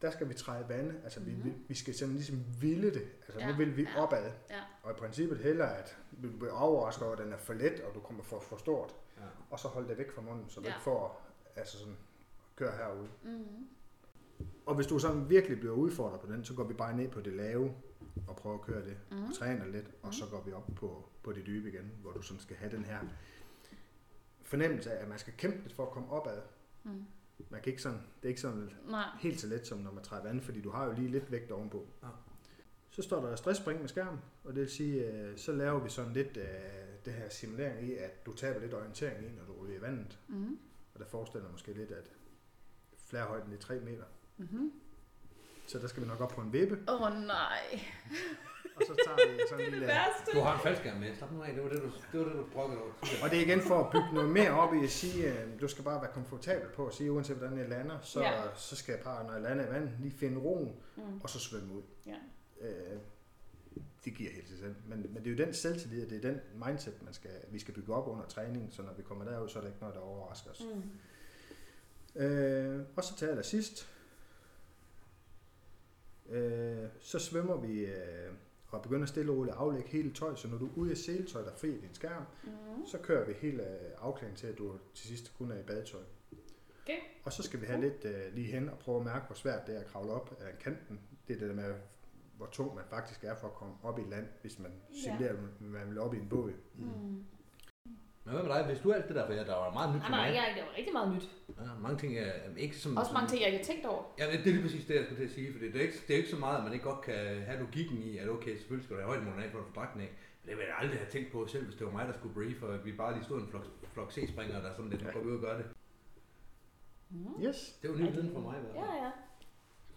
der skal vi træde vande, altså mm-hmm. vi, vi skal simpelthen ligesom ville det, altså ja. Nu vil vi ja. Opad, ja. Og i princippet hellere, at vi bliver overrasket over, at den er for let, og du kommer for, for stort, ja. Og så holde det væk fra munden, så du ja. Ikke får, altså sådan, kør herude. Mm-hmm. Og hvis du sådan virkelig bliver udfordret på den, så går vi bare ned på det lave, og prøver at køre det, mm. og træner lidt, mm. og så går vi op på, på det dybe igen, hvor du sådan skal have den her fornemmelse af, at man skal kæmpe lidt for at komme opad. Mm. Man kan ikke sådan, det er ikke sådan Nej. Helt så let, som når man træder vand, fordi du har jo lige lidt vægt ovenpå. Ja. Så står der stressspring med skærmen, og det vil sige, så laver vi sådan lidt det her simulering i, at du taber lidt orientering i, når du ryger i vandet. Mm. Og der forestiller måske lidt, at flærehøjden er tre meter. Mm-hmm. Så der skal vi nok op på en vippe. Åh oh, nej. Og så tager vi sådan en lille... Du har en faldskærm med. Slap nu af. Det var det, du, det var det, du brokkede over. Og det er igen for at bygge noget mere op i at sige, at du skal bare være komfortabel på at sige, uanset hvordan jeg lander, så, ja. Så skal jeg bare, når jeg lander i vandet, lige finde roen, mm. og så svømme ud. Ja. Øh, det giver helt sig selv. Men, men det er jo den selvtillid, og det er den mindset, man skal, vi skal bygge op under træningen, så når vi kommer derud, så er der ikke noget, der overrasker os. Mm. Øh, og så tager jeg sidst. Så svømmer vi øh, og begynder stille og roligt at aflægge hele tøj, så når du er ude af seletøj, der er fri i din skærm, mm. så kører vi hele øh, afklædningen til, at du til sidst kun er i badetøj. Okay. Og så skal vi have lidt øh, lige hen og prøve at mærke, hvor svært det er at kravle op af kanten. Det er det der med, hvor tung man faktisk er for at komme op i land, hvis man simulerer, yeah. man vil op i en båd. Mm. Mm. Men hvad med dig? Hvis du alt det der, for jeg, der var meget nyt for mig. Nej, nej, det var rigtig meget nyt. Ja, mange ting, jeg ikke som... Også mange ting, jeg ikke har tænkt over. Ja, det er lige præcis det, jeg skulle til at sige, for det er ikke, det er ikke så meget, at man ikke godt kan have logikken i, at okay, selvfølgelig skal du have højdemålen af, for at få dragten af. Men det ville jeg aldrig have tænkt på selv, hvis det var mig, der skulle briefe, og vi bare lige stod en flok, flok C-springere, der sådan lidt, ja. Går vi ud og gør det. Mm. Yes. Det var ny viden for mig. Ja, ja.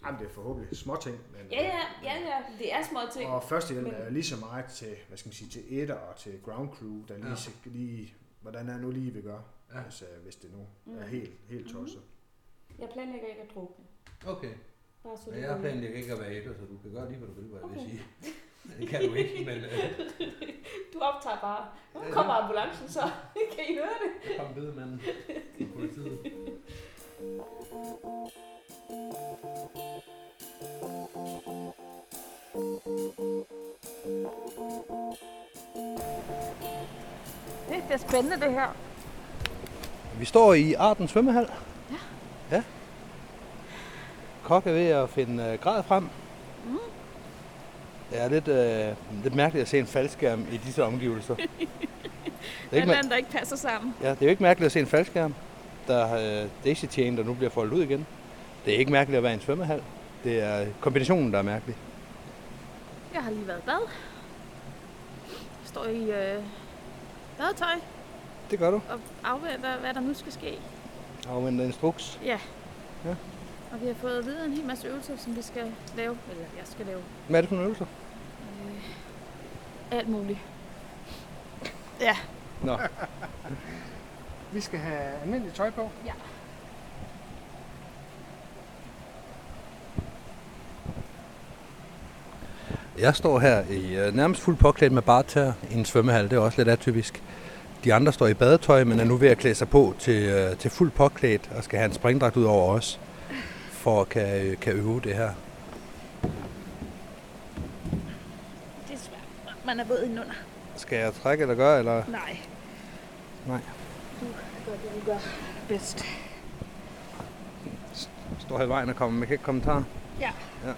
Jamen, det er forhåbentlig små ting. Men, ja, ja, ja, ja, det er små ting. Og førstehjælp er lige så meget til, hvad skal man sige, til etter og til ground crew, der lige, ja. Lige hvordan er nu lige, vi gør, ja. Altså, hvis det nu mm. er helt, helt tosset. Mm-hmm. Jeg planlægger ikke at drukne. Okay. Bare så men jeg planlægger ikke at være æbler, så du kan gøre lige, hvad du vil, hvad jeg okay. vil sige. Det kan du ikke, men... Øh. Du optager bare. Nu kommer ambulancen, så kan I høre det. Der kom bedemanden i politiet. Det er spændende det her. Vi står i Artens svømmehal. Ja. Ja. Kok er ved at finde grad frem. Mm. Det er lidt, øh, lidt mærkeligt at se en faldskærm i disse omgivelser. Det er ikke mær- der ikke passer sammen. Ja, det er jo ikke mærkeligt at se en faldskærm. Der er daisy-chain, der nu bliver foldet ud igen. Det er ikke mærkeligt at være i en svømmehal. Det er kombinationen, der er mærkelig. Jeg har lige været i bad. Jeg står i øh, badetøj. Det gør du. Og afventer, hvad der nu skal ske. Afventer instruks. Ja. Ja. Og vi har fået at vide en hel masse øvelser, som vi skal lave. Eller jeg skal lave. Hvad er det for nogle øvelser? Øh, alt muligt. Ja. Nå. Vi skal have almindeligt tøj på. Ja. Jeg står her i nærmest fuldt påklædt med bartær i en svømmehal. Det er også lidt atypisk. De andre står i badetøj, men er nu ved at klæde sig på til, til fuldt påklædt og skal have en springdragt ud over os, for at kan, kan øve det her. Det er svært. Man er våd indenunder. Skal jeg trække eller gøre, eller? Nej. Nej. Du gør det, du gør bedst. Står hele vejen og kommer med kommentarer? Ja. Ja.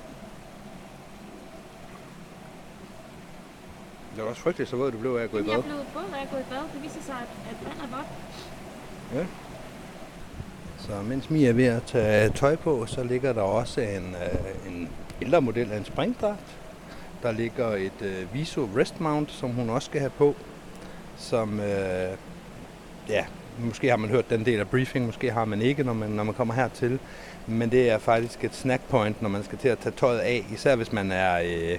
Det var også frygteligt, så våd du blev af at gå i bad. Jeg blev våd af at gå i bad. Det viser sig, at vand er vådt. Ja. Så mens Mia er ved at tage tøj på, så ligger der også en, en ældre model af en springdragt. Der ligger et øh, Viso Wrist Mount, som hun også skal have på. Som, øh, ja, måske har man hørt den del af briefing, måske har man ikke, når man, når man kommer hertil. Men det er faktisk et snack point, når man skal til at tage tøjet af, især hvis man er... Øh,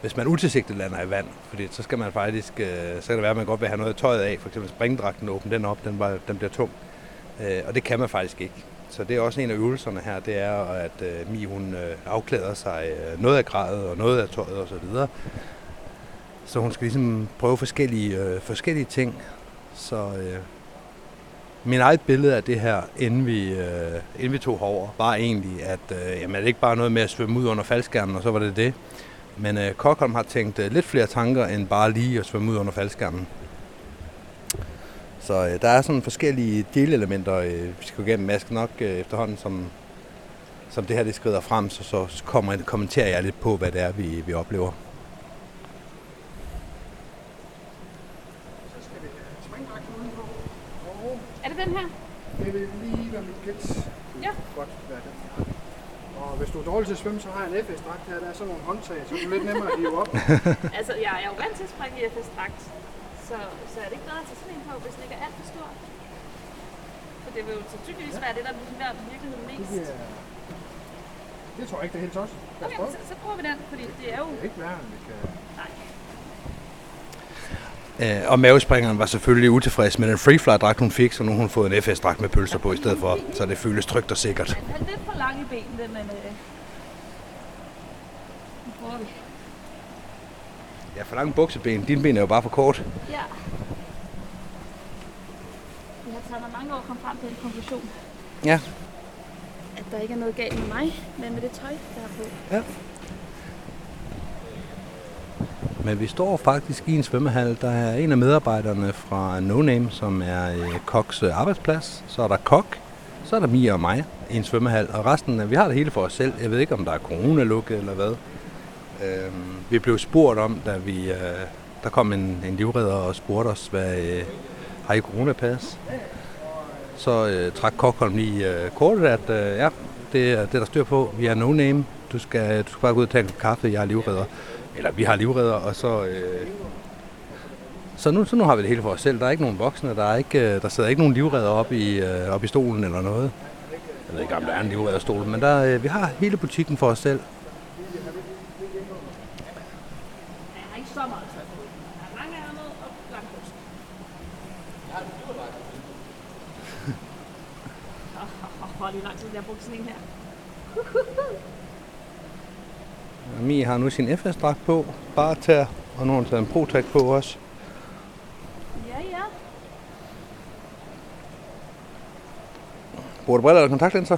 Hvis man utilsigtet lander i vand, fordi så skal man faktisk, øh, så kan det være, at man godt vil have noget af tøjet af. For eksempel springdragten, åbne den op, den, var, den bliver tung. Øh, og det kan man faktisk ikke. Så det er også en af øvelserne her, det er, at øh, Mi hun øh, afklæder sig øh, noget af gradet og noget af tøjet og så videre. Så hun skal ligesom prøve forskellige, øh, forskellige ting. Så øh, min eget billede af det her, inden vi, øh, inden vi tog herover, var egentlig, at øh, jamen, det er ikke bare noget med at svømme ud under faldskærmen, og så var det det. Men øh, Kokholm har tænkt øh, lidt flere tanker, end bare lige at svømme ud under faldskærmen. Så øh, der er sådan forskellige delelementer, øh, vi skal igennem mask nok øh, efterhånden, som, som det her det skrider frem, så, så kommer, kommenterer jeg lidt på, hvad det er, vi, vi oplever. Så skal vi have springdragten udenpå. Og... Er det den her? Det vil lige være mit gæt. Ja. Godt, hvad er det? Og hvis du er dårlig til at svømme, så har jeg en F S-dragt her, der er sådan nogle håndtag, så er det lidt nemmere at hive op. Altså, jeg er jo vant til at springe i F S-dragt, så, så er det ikke bedre at tage sådan en på, hvis den ikke er alt for stor. For det vil jo sandsynligvis være det, der bliver virkelig mest. Det, er... det tror jeg ikke, det er helt tosset. Okay, så, så prøver vi den, fordi det er jo... Det er ikke værre, end vi kan... Nej. Øh, og mavespringeren var selvfølgelig utilfreds med den freefly-dragt, hun fik, så nu har hun fået en F S-dragt med pølser på i stedet for, så det føles trygt og sikkert. Den er lidt for lang i benene, men øh, nu prøver vi. Ja, for lange bukseben. Dine ben er jo bare for kort. Ja. Det har taget mig mange år at komme frem til en konklusion. Ja. At der ikke er noget galt med mig, men med det tøj, der har på. Ja. Men vi står faktisk i en svømmehal. Der er en af medarbejderne fra No Name, som er koks arbejdsplads. Så er der kok, så er der Mia og mig i en svømmehal. Og resten, vi har det hele for os selv. Jeg ved ikke, om der er coronalukket eller hvad. Øhm, vi blev spurgt om, da vi, øh, der kom en, en livredder og spurgte os, hvad øh, har I coronapas? Så øh, trak Kokholm lige øh, kortet, at øh, ja, det er det, der styr på. Vi er No Name. Du skal, du skal bare gå ud og tage en kaffe, jeg er livredder. Eller vi har livredder, og så... Øh, så, nu, så nu har vi det hele for os selv. Der er ikke nogen voksne, der, er ikke, der sidder ikke nogen livredder op i, øh, op i stolen eller noget. Jeg ved ikke, om der er en livredderstol, men der, øh, vi har hele butikken for os selv. Hvor er det lang tid, jeg har brugt sådan en her. Mi har nu sin F S-dragt på, barter, og nu har hun taget en pro-tag på også. Ja, ja. Bruger du briller eller kontaktlinser?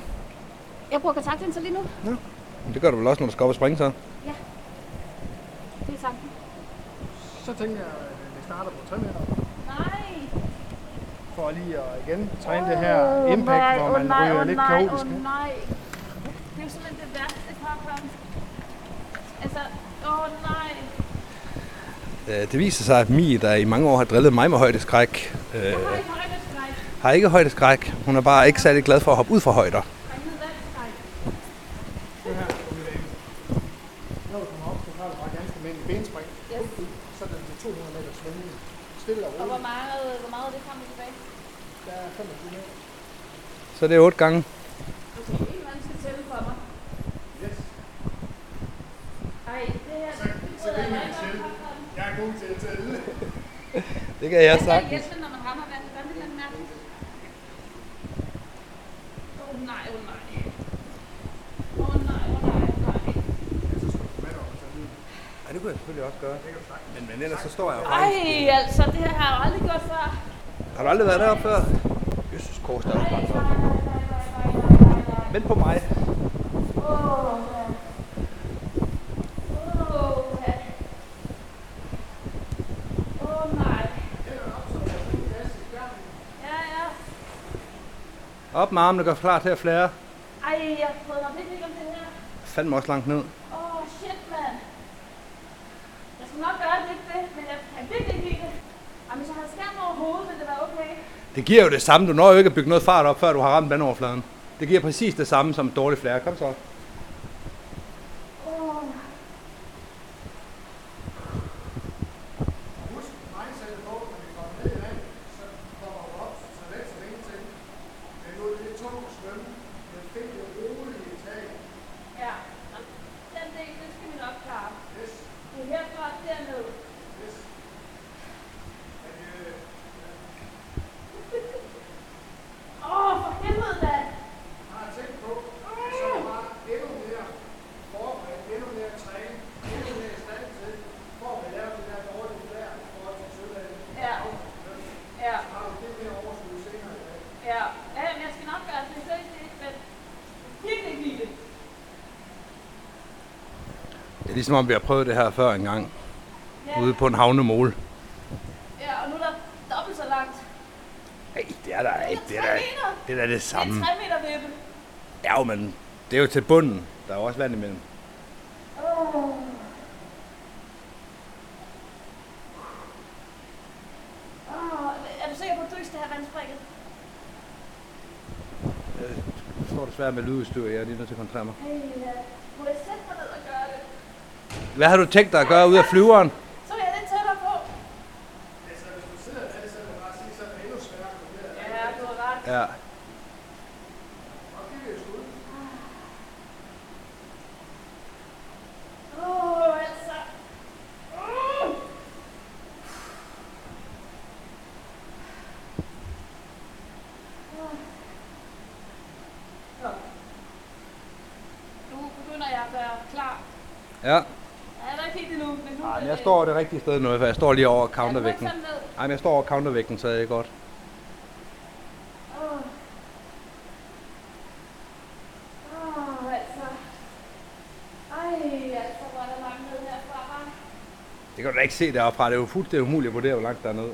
Jeg bruger kontaktlinser lige nu. Ja, men det gør du vel også, når du skal op og springe så? Ja, det er tanken. Så tænker jeg, at det starter på tre meter. Nej! For lige at igen træne oh, det her impact, nej, hvor man oh, nej, ryger oh, lidt nej, kaotisk. Oh, nej. Det er jo simpelthen det værste parkour. Altså, åh nej. Det viser sig, at Mi, der i mange år har drillet mig med højdeskræk, øh, har, højdeskræk. har ikke højdeskræk. Hun er bare ikke særlig glad for at hoppe ud fra højder. Og hvor meget, hvor meget er det frem og tilbage? Der er femogtyve meter. Så det er otte gange. Okay, en eller anden skal tælle for mig. Yes. Ej, det her... Så, så det er min tælle. Jeg er god til at tælle. Det kan jeg sagtens. Hvad skal når man rammer vandet? Hvad vil den mærke? Åh oh, nej, åh oh, nej. Åh oh, nej, åh oh, nej, åh oh, nej. Ja, så skal du med over til lyden. Ej, det kunne jeg selvfølgelig også gøre. Men, men ellers så står jeg jo faktisk... Ej, altså, det her har jeg aldrig gjort før. Har du aldrig været deroppe før? Jesus Kors, der er også brændt før. Vent på mig. Åh, oh, ja. Åh, oh, ja. Op med armene, gør klar til at flære. Ej, jeg har fået mig lidt væk om den her. Jeg fandt mig også langt ned. Åh, oh, shit, mand. Jeg skulle nok gøre lidt det, men jeg kan virkelig ikke lide det. Ej, hvis jeg havde skærmen over hovedet, ville det være okay. Det giver jo det samme. Du når jo ikke at bygge noget fart op, før du har ramt vandoverfladen. Det giver præcis det samme som et dårligt flære. Kom så op. Det er ligesom om vi har prøvet det her før en gang, yeah. Ude på en havnemole. Ja, yeah, og nu er der dobbelt så langt. Nej, det er der ikke. Det er der, det er det samme. Det er tre meter vippe. Ja, men det er jo til bunden. Der er jo også vand imellem. Oh. Oh. Er du sikker på, at du ikke skal have vandsprækket? Jeg står desværre med lydudstyr. Jeg er lige nødt til at koncentrere mig. Hey, ja. Må jeg sætte mig ned og gøre det? Hvad har du tænkt dig at gøre ud af flyveren? Så er jeg lidt tættere på. Altså, hvis du sidder der, så er det bare at sige, så er det endnu sværere at komme der. Ja, du har ret. Ja. Og det er jo skud. Åh, oh, altså. Uh. Uh. Nu begynder jeg at være klar. Ja. Nej, jeg står det rigtige sted nu, for jeg står lige over countervægten. Nej, men jeg står over countervægten, så er det godt. Åh, oh. oh, altså. Ej, altså, hvor er der langt ned herfra. Det kan du da ikke se deroppe fra. Det er jo fuldstændig umuligt at vurdere, hvor langt der er ned.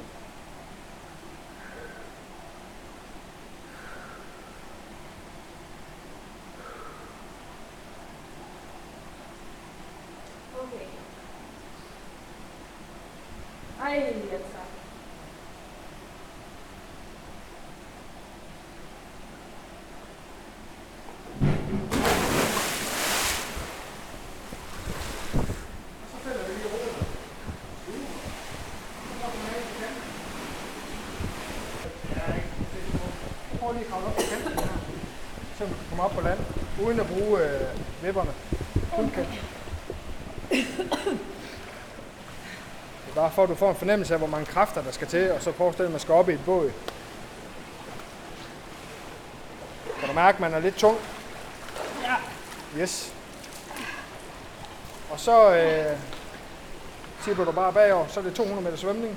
Op på land, uden at bruge øh, vipperne. Okay. Det er bare for, at du får en fornemmelse af, hvor mange kræfter, der skal til, og så forestil dig, at man skal op i et båd. Kan du mærke, at man er lidt tung? Ja. Yes. Og så øh, tipper du bare bagover, så er det to hundrede meter svømning.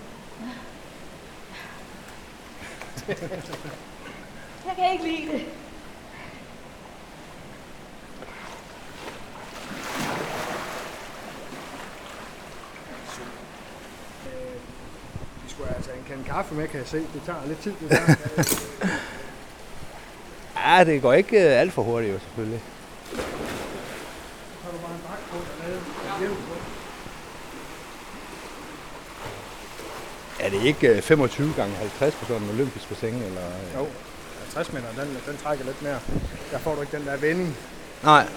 Jeg kan ikke lide det. En kaffe med, kan jeg se. Det tager lidt tid. Det tager. Ja, det går ikke alt for hurtigt jo, selvfølgelig. Så har du bare en bak på, der lader en jævn på. Er det ikke femogtyve gange halvtreds på sådan en olympisk basseng, eller? Jo, halvtreds meter, den, den trækker lidt mere. Der får du ikke den der vending. Nej.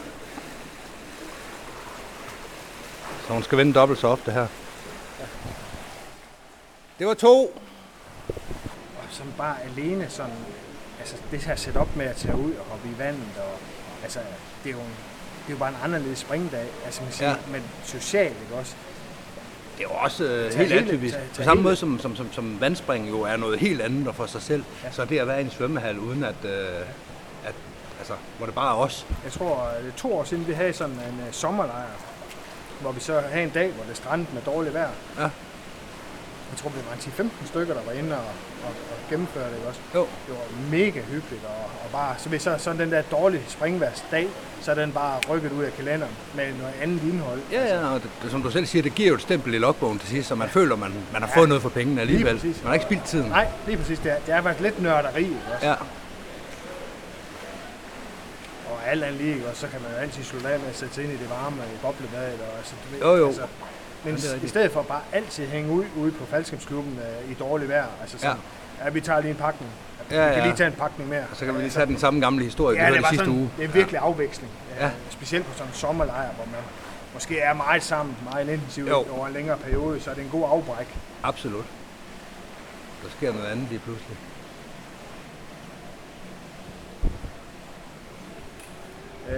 Så hun skal vende dobbelt så ofte her. Ja. Det var to. Og sådan bare alene sådan, altså det her setup med at tage ud og hoppe i vandet, og altså det er jo, en, det er jo bare en anderledes springdag, altså man siger, ja. Men socialt, ikke også? Det er jo også øh, helt atypisk. På samme måde som, som, som, som vandspring jo er noget helt andet for sig selv, ja. Så det at være i en svømmehal uden at, øh, at altså, hvor det bare er os. Jeg tror, det er to år siden vi havde sådan en øh, sommerlejr, hvor vi så havde en dag, hvor det strandede med dårligt vejr. Ja. Jeg tror, det var ti til femten stykker, der var inde og, og, og gennemførte det også. Jo. Det var mega hyggeligt, og, og bare, så så sådan den der dårlige springværsdag, så er den bare rykket ud af kalenderen med noget andet indhold. Ja, altså. Ja, og det, som du selv siger, det giver jo et stempel i logbogen til sidst, så man ja. Føler, man, man har fået ja. Noget for pengene alligevel. Man har ikke spildt tiden. Nej, lige præcis. Det er, det er været lidt nørderi også. Ja. alt andet lige, og så kan man jo altid slutte af med at sætte sig ind i det varme i boblebadet. Og, altså, du ved, jo, jo. Altså, men i stedet for bare altid hænge ud ude på faldskærmsklubben øh, i dårligt vejr, altså sådan, ja. Ja, vi tager lige en pakning. Ja, ja, ja. Vi kan lige tage en pakning mere. Og så kan vi lige tage den samme gamle historie, ja, vi hørte sidste sådan, uge. Det er virkelig afveksling, ja. Ja. Specielt på sådan en sommerlejr, hvor man måske er meget sammen, meget intensivt over en længere periode, så er det en god afbræk. Absolut. Der sker noget andet lige pludselig. Øh,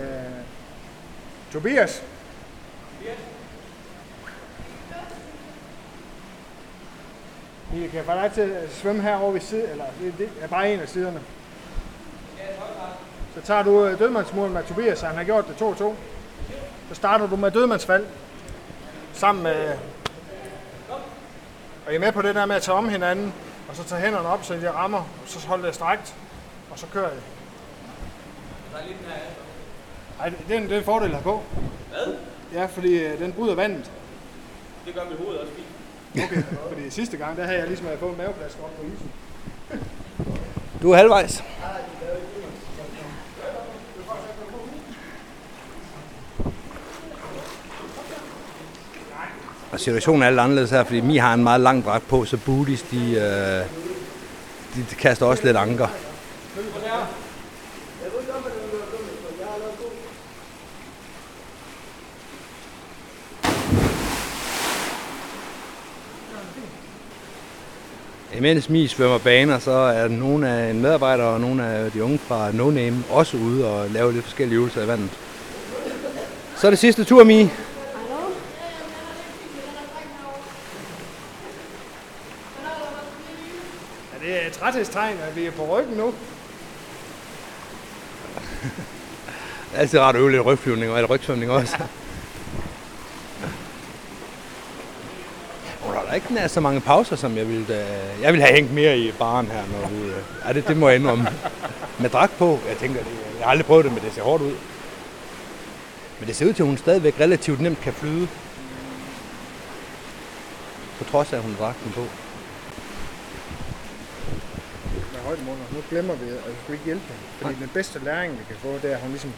Tobias? Tobias? I kan få dig til at svømme herovre ved siden, eller det er bare en af siderne. Så tager du dødmandsmuren med Tobias, han har gjort det to-to. Så starter du med dødmandsfald, sammen med... Og I er med på det der med at tage om hinanden, og så tage hænderne op, så I rammer, og så holder det strakt, og så kører I. Der er lige den her efter. Ej, det er, en, det er en fordel her på. Hvad? Ja, fordi øh, den bryder vandet. Det gør mit hoved også fint. Okay, fordi sidste gang, der havde jeg ligesom fået en maveplads op på isen. Du er halvvejs. Og situationen er lidt anderledes her, fordi Mi har en meget lang dragt på, så booties, de, øh, de, de kaster også lidt anker. Imens Mi svømmer baner, så er nogle af en medarbejder og nogle af de unge fra No Name også ude og laver lidt forskellige øvelser i vandet. Så er det sidste tur, Mi. Det er træthedstegn, at vi er på ryggen nu. Det er altid rart at øve lidt rygflyvning og alt rygsvømning også. Oh, der er ikke nær så mange pauser, som jeg ville da... Jeg ville have hængt mere i baren her. Når vi... ja, det, det må jeg indrømme. Med dragt på, jeg tænker, jeg har aldrig prøvet det, men det ser hårdt ud. Men det ser ud til, at hun stadigvæk relativt nemt kan flyde. På trods af, at hun har dragten på. Nu glemmer vi, at vi skal ikke hjælpe hende. Fordi den bedste læring, vi kan få, det er, at hun ligesom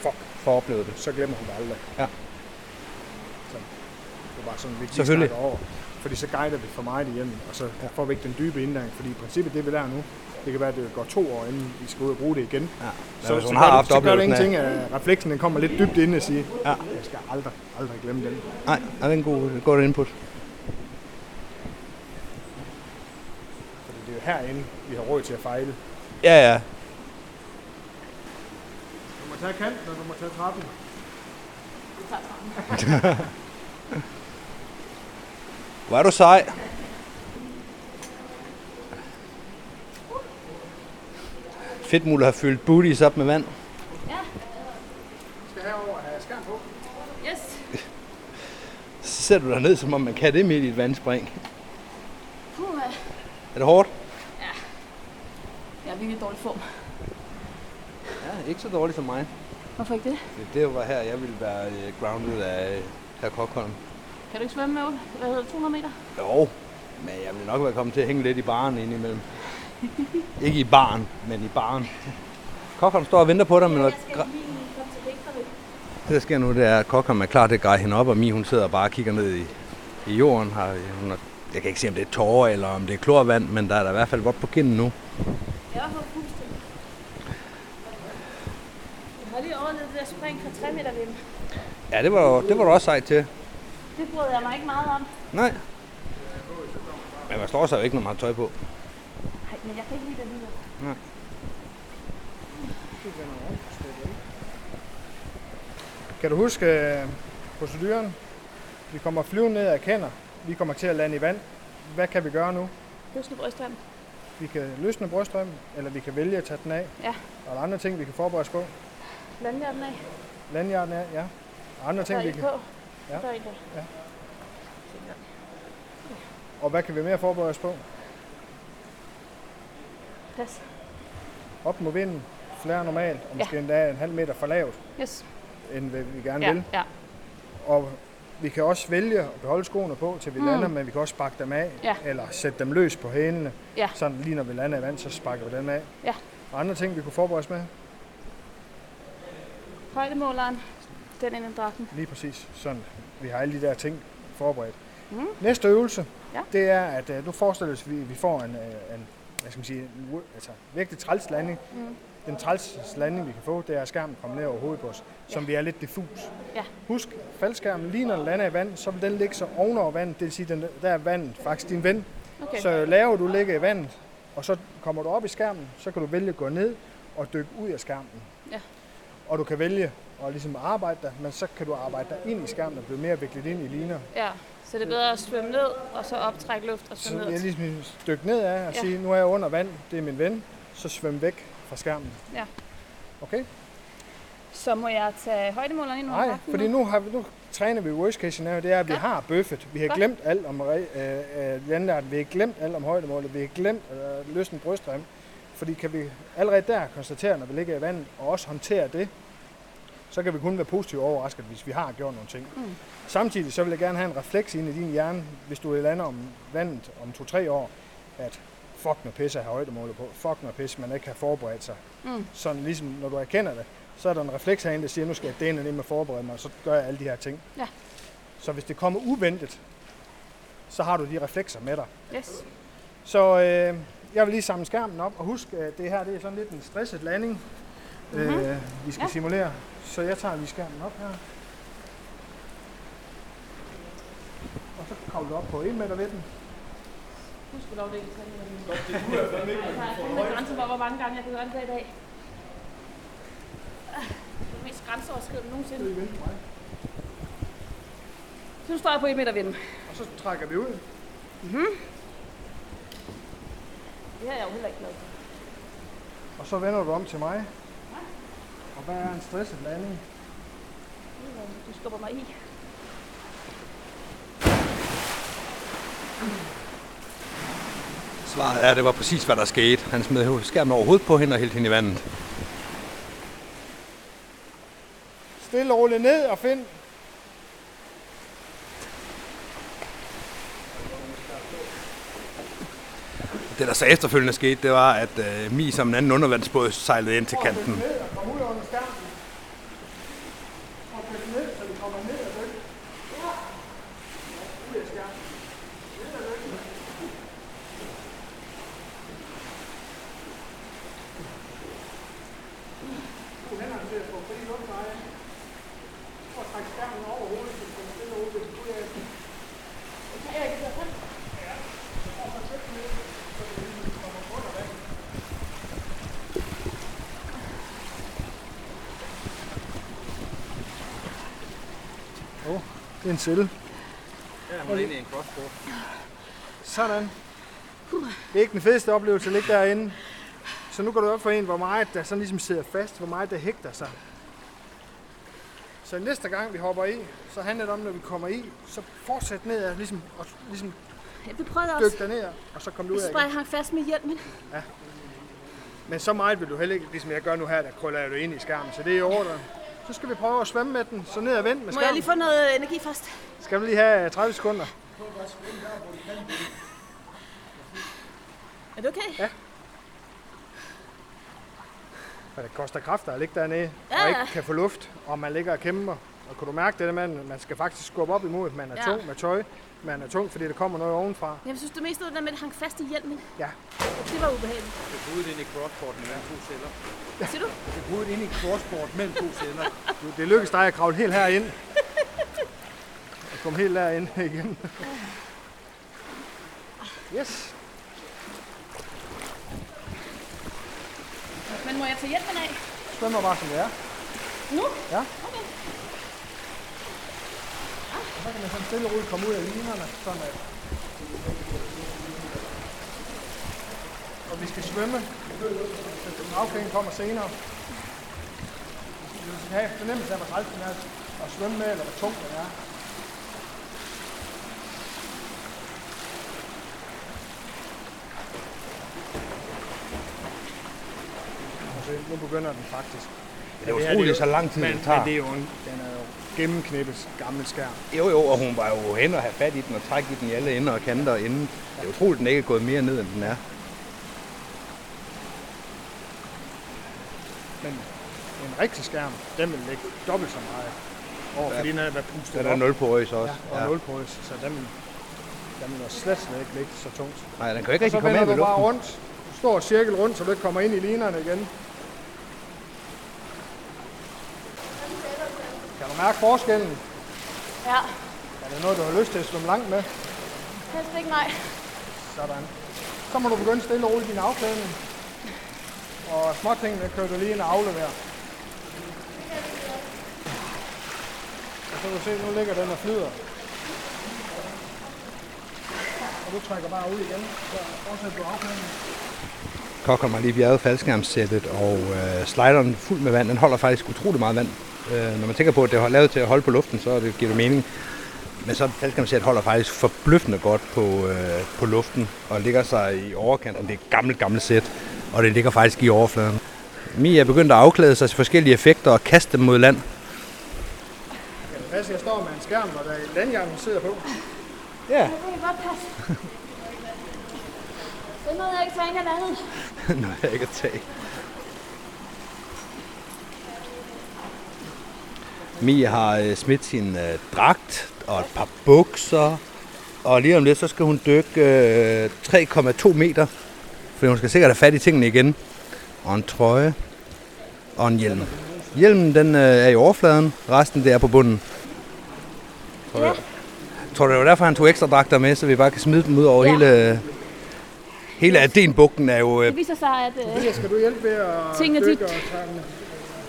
fuck, får oplevet det. Så glemmer hun det aldrig. Ja. Så det var sådan, vi lige snakker over. Fordi så guider vi for meget igennem, og så ja. Får vi ikke den dybe indlæring. Fordi i princippet, det vi lærer nu, det kan være, at det går to år, inden vi skal ud og bruge det igen. Ja. Så, så, så, har så, så gør det ingenting, at refleksen den kommer lidt dybt ind og siger, ja. Jeg skal aldrig, aldrig glemme den. Nej, det er en god, god input. Herinde, vi har råd til at fejle. Ja, ja. Du må tage kanten, og du må tage trappen. Du tager trappen. Hvor er du sej? Fedtmuller har fyldt booties op med vand. Ja. Jeg skal herover have skærm på. Yes. Så ser du dig ned, som om man kan det midt i et vandspring. Puh. Er det hårdt? Det er virkelig dårlig form. Ja, ikke så dårlig som mig. Hvorfor ikke det? Det var her, jeg ville være grounded af her Kokholm. Kan du ikke svømme med, hvad hedder det, to hundrede meter? Jo, men jeg ville nok være kommet til at hænge lidt i baren indimellem. Ikke i baren, men i baren. Kokholm står og venter på dig med noget... Jeg skal lige komme til vægterne. Det der sker nu, det er, at Kokholm er klar til at greje hende op, og Mi hun sidder bare og kigger ned i, i jorden. Hun har, jeg kan ikke se, om det er tårer eller om det er klorvand, men der er der i hvert fald vådt på kinden nu. Jeg har fået pustet. Jeg har lige overlevet det der spring fra tre meter vinden. Ja, det var, det var du også sejt til. Det brød jeg mig ikke meget om. Nej. Men man slår sig jo ikke, når man har tøj på. Nej, men jeg kan ikke lide det lige. Nej. Kan du huske proceduren? Vi kommer flyvende ned ad kender. Vi kommer til at lande i vand. Hvad kan vi gøre nu? Løsne brystvandet. Vi kan løsne bryststrømmen, eller vi kan vælge at tage den af. Ja. Og der er andre ting, vi kan forberede os på. Landhjerten af. Landhjerten af, ja. Og andre og ting, vi kan... På. Ja. Der er ikke ja. Og hvad kan vi mere forberede os på? Pas. Op mod vinden, flere normalt, og måske ja. Endda en halv meter for lavt, yes. End hvad vi gerne ja. Vil. Ja. Og vi kan også vælge at beholde skoene på, til vi mm. lander, men vi kan også sparke dem af, ja. Eller sætte dem løs på hælene. Ja. Sådan lige når vi lander i vand, så sparker vi dem af. Ja. Og andre ting, vi kunne forberede os med? højdemåleren, den inde i dragten. Lige præcis. Sådan. Vi har alle de der ting forberedt. Mm. Næste øvelse, ja. Det er, at nu forestiller os, at vi får en, en, hvad skal man sige, en altså, virkelig trælslanding. Mm. Den trælslanding, vi kan få, det er, at skærmen kommer ned over hovedet på os, ja. Som vi er lidt diffus. Ja. Husk, faldskærmen lige når den lander i vand, så vil den ligge så ovenover vandet. Det vil sige, at der er vandet faktisk din ven. Okay. Så lavere du ligger i vandet, og så kommer du op i skærmen, så kan du vælge at gå ned og dykke ud af skærmen. Ja. Og du kan vælge at ligesom arbejde der, men så kan du arbejde der ind i skærmen og blive mere viklet ind i liner. Ja. Så det er bedre at svømme ned, og så optrække luft og svømme ned. Så jeg ligesom dykke ned af og ja. Sige, nu er jeg under vand, det er min ven, så svøm væk fra skærmen. Ja. Okay? Så må jeg tage højdemåleren ind? Nej, fordi nu, har vi, nu træner vi worst case scenario, det er, at vi ja. Har bøffet. Vi har godt. Glemt alt om øh, øh, landarten, vi har glemt alt om højdemålet, vi har glemt øh, løsne brystrem. Fordi kan vi allerede der konstatere, når vi ligger i vandet, og også håndtere det, så kan vi kun være positivt overrasket, hvis vi har gjort nogle ting. Mm. Samtidig så vil jeg gerne have en refleks ind i din hjerne, hvis du lander om vandet om to-tre år, at fuck når pisse har højdemålet på, fuck når pisse man ikke har forberedt sig. Mm. Sådan ligesom når du erkender det, så er der en refleks herinde, der siger, nu skal jeg dele ned med at forberede mig, og så gør jeg alle de her ting. Ja. Så hvis det kommer uventet, så har du de reflekser med dig. Yes. Så øh, jeg vil lige samle skærmen op, og husk, at det her det er sådan lidt en stresset landing, mm-hmm. øh, vi skal ja. Simulere. Så jeg tager lige skærmen op her. Og så kravler du op på en meter ved den. Husk at lov, det er ikke. Jeg har grænser for, hvor mange gange jeg kan gøre det i dag. Det er mest grænseoverskridende nogensinde. Så nu står jeg på en meter ved den. Og så trækker vi ud. Mm-hmm. Det har jeg jo heller ikke lavet. Og så vender du om til mig. Og hvad er en stresset landing? Du skubber mig i. Svaret er, at det var præcis, hvad der skete. Han smed skærmen over hovedet på hende og hældte hende i vandet. Stille og roligt ned og find. Det, der så efterfølgende skete, det var, at øh, Mi som en anden undervandsbåd sejlede ind til kanten. En sælle. Ja, hun er inde i en crossboard. Sådan. Det er ikke den fedeste oplevelse at ligge derinde. Så nu går du op for en, hvor meget der sådan ligesom sidder fast, hvor meget der hægter sig. Så næste gang vi hopper i, så handler det om, når vi kommer i, så fortsæt ned og ligesom, og ligesom ja, det dyk dig ned, og så kom du ud af igen. Jeg synes bare, jeg fast med hjelmen. Ja. Men så meget vil du heller ikke, ligesom jeg gør nu her, der krøller jeg jo ind i skærmen, så det er i orden. Så skal vi prøve at svømme med den, så ned og vend med skærmen. Må jeg lige få noget energi først? Skal vi lige have tredive sekunder? Er det okay? Ja. For det koster kræfter at ligge dernede, ja. Og ikke kan få luft, og man ligger og kæmper. Og kan du mærke det, at man, man skal faktisk skubbe op imod, man er ja. Tung med tøj, man er tung, fordi der kommer noget ovenfra. Jeg synes, det meste af det der med, at det hang fast i hjelmen. Ja. Det var ubehageligt. Det brudte ind i crossboarden mellem to celler. Ja. Siger du? Det brudte ind i crossboarden mellem to celler. Det lykkedes dig at kravle helt herind. Og komme helt derinde igen. Yes. Men må jeg tage hjelmen af? Svømmer bare, som det er. Nu? Ja. Okay. Så kan man sådan stille og roligt komme ud af linerne, sådan at... Og vi skal svømme, så afklæringen kommer senere. Vi skal have fornemmelse af, hvor træls den er at svømme med, eller hvor tungt den er. Og nu begynder den faktisk. Det er utroligt, så lang tid det tager. Men det er jo en, den er jo gennemknippet gammel skærm. Jo jo, og hun var jo hen og have fat i den og trække i den i alle ender og kanter og enden. Det er utroligt, den ikke er gået mere ned, end den er. Men en rigtig skærm, den vil lægge dobbelt så meget over, ja, fordi den havde været pustet op. Den er nul på øs også. Ja, og ja. nul på øs, så den, den vil også slet ikke ligge så tungt. Nej, den kan ikke rigtig komme ind i luften. Så vender du bare rundt, stor cirkel rundt, så du ikke kommer ind i linerne igen. Kan du mærke forskellen? Ja. Er det noget, du har lyst til at slå langt med? Helst ikke, nej. Sådan. Så må du begynde stille og roligt din afklædning. Og småtingene kører du lige ind og afleverer. Og så kan du se, nu ligger den og flyder. Og du trækker bare ud igen, så fortsætter du afklædningen. Kokholm har lige bjerget faldskærmssættet, og øh, slideren fuld med vand. Den holder faktisk utrolig meget vand. Øh, når man tænker på, at det er lavet til at holde på luften, så det giver det mening. Men så faldskærmssættet holder faktisk forbløffende godt på, øh, på luften og ligger sig i overkanten. Det er et gammelt, gammelt sæt, og det ligger faktisk i overfladen. Mia er begyndt at afklæde sig til forskellige effekter og kaste dem mod land. Kan det passe, at jeg står med en skærm, og der er et landjern, der sidder på? Ja. Det kunne det godt passe. Det er noget, jeg ikke tager en andet. Noget, jeg ikke tager. Mia har smidt sin øh, dragt og et par bukser, og lige om lidt, så skal hun dykke øh, tre komma to meter, for hun skal sikkert have fat i tingene igen. Og en trøje og en hjelm. Hjelmen den, øh, er i overfladen, resten det er på bunden. Tror du, ja. tror du det var derfor, han tog ekstra dragter med, så vi bare kan smide dem ud over ja. hele... Hele Adenbugten er jo... Øh... Det viser sig, at... Øh... Skal du hjælpe med at tingene dykke og tage...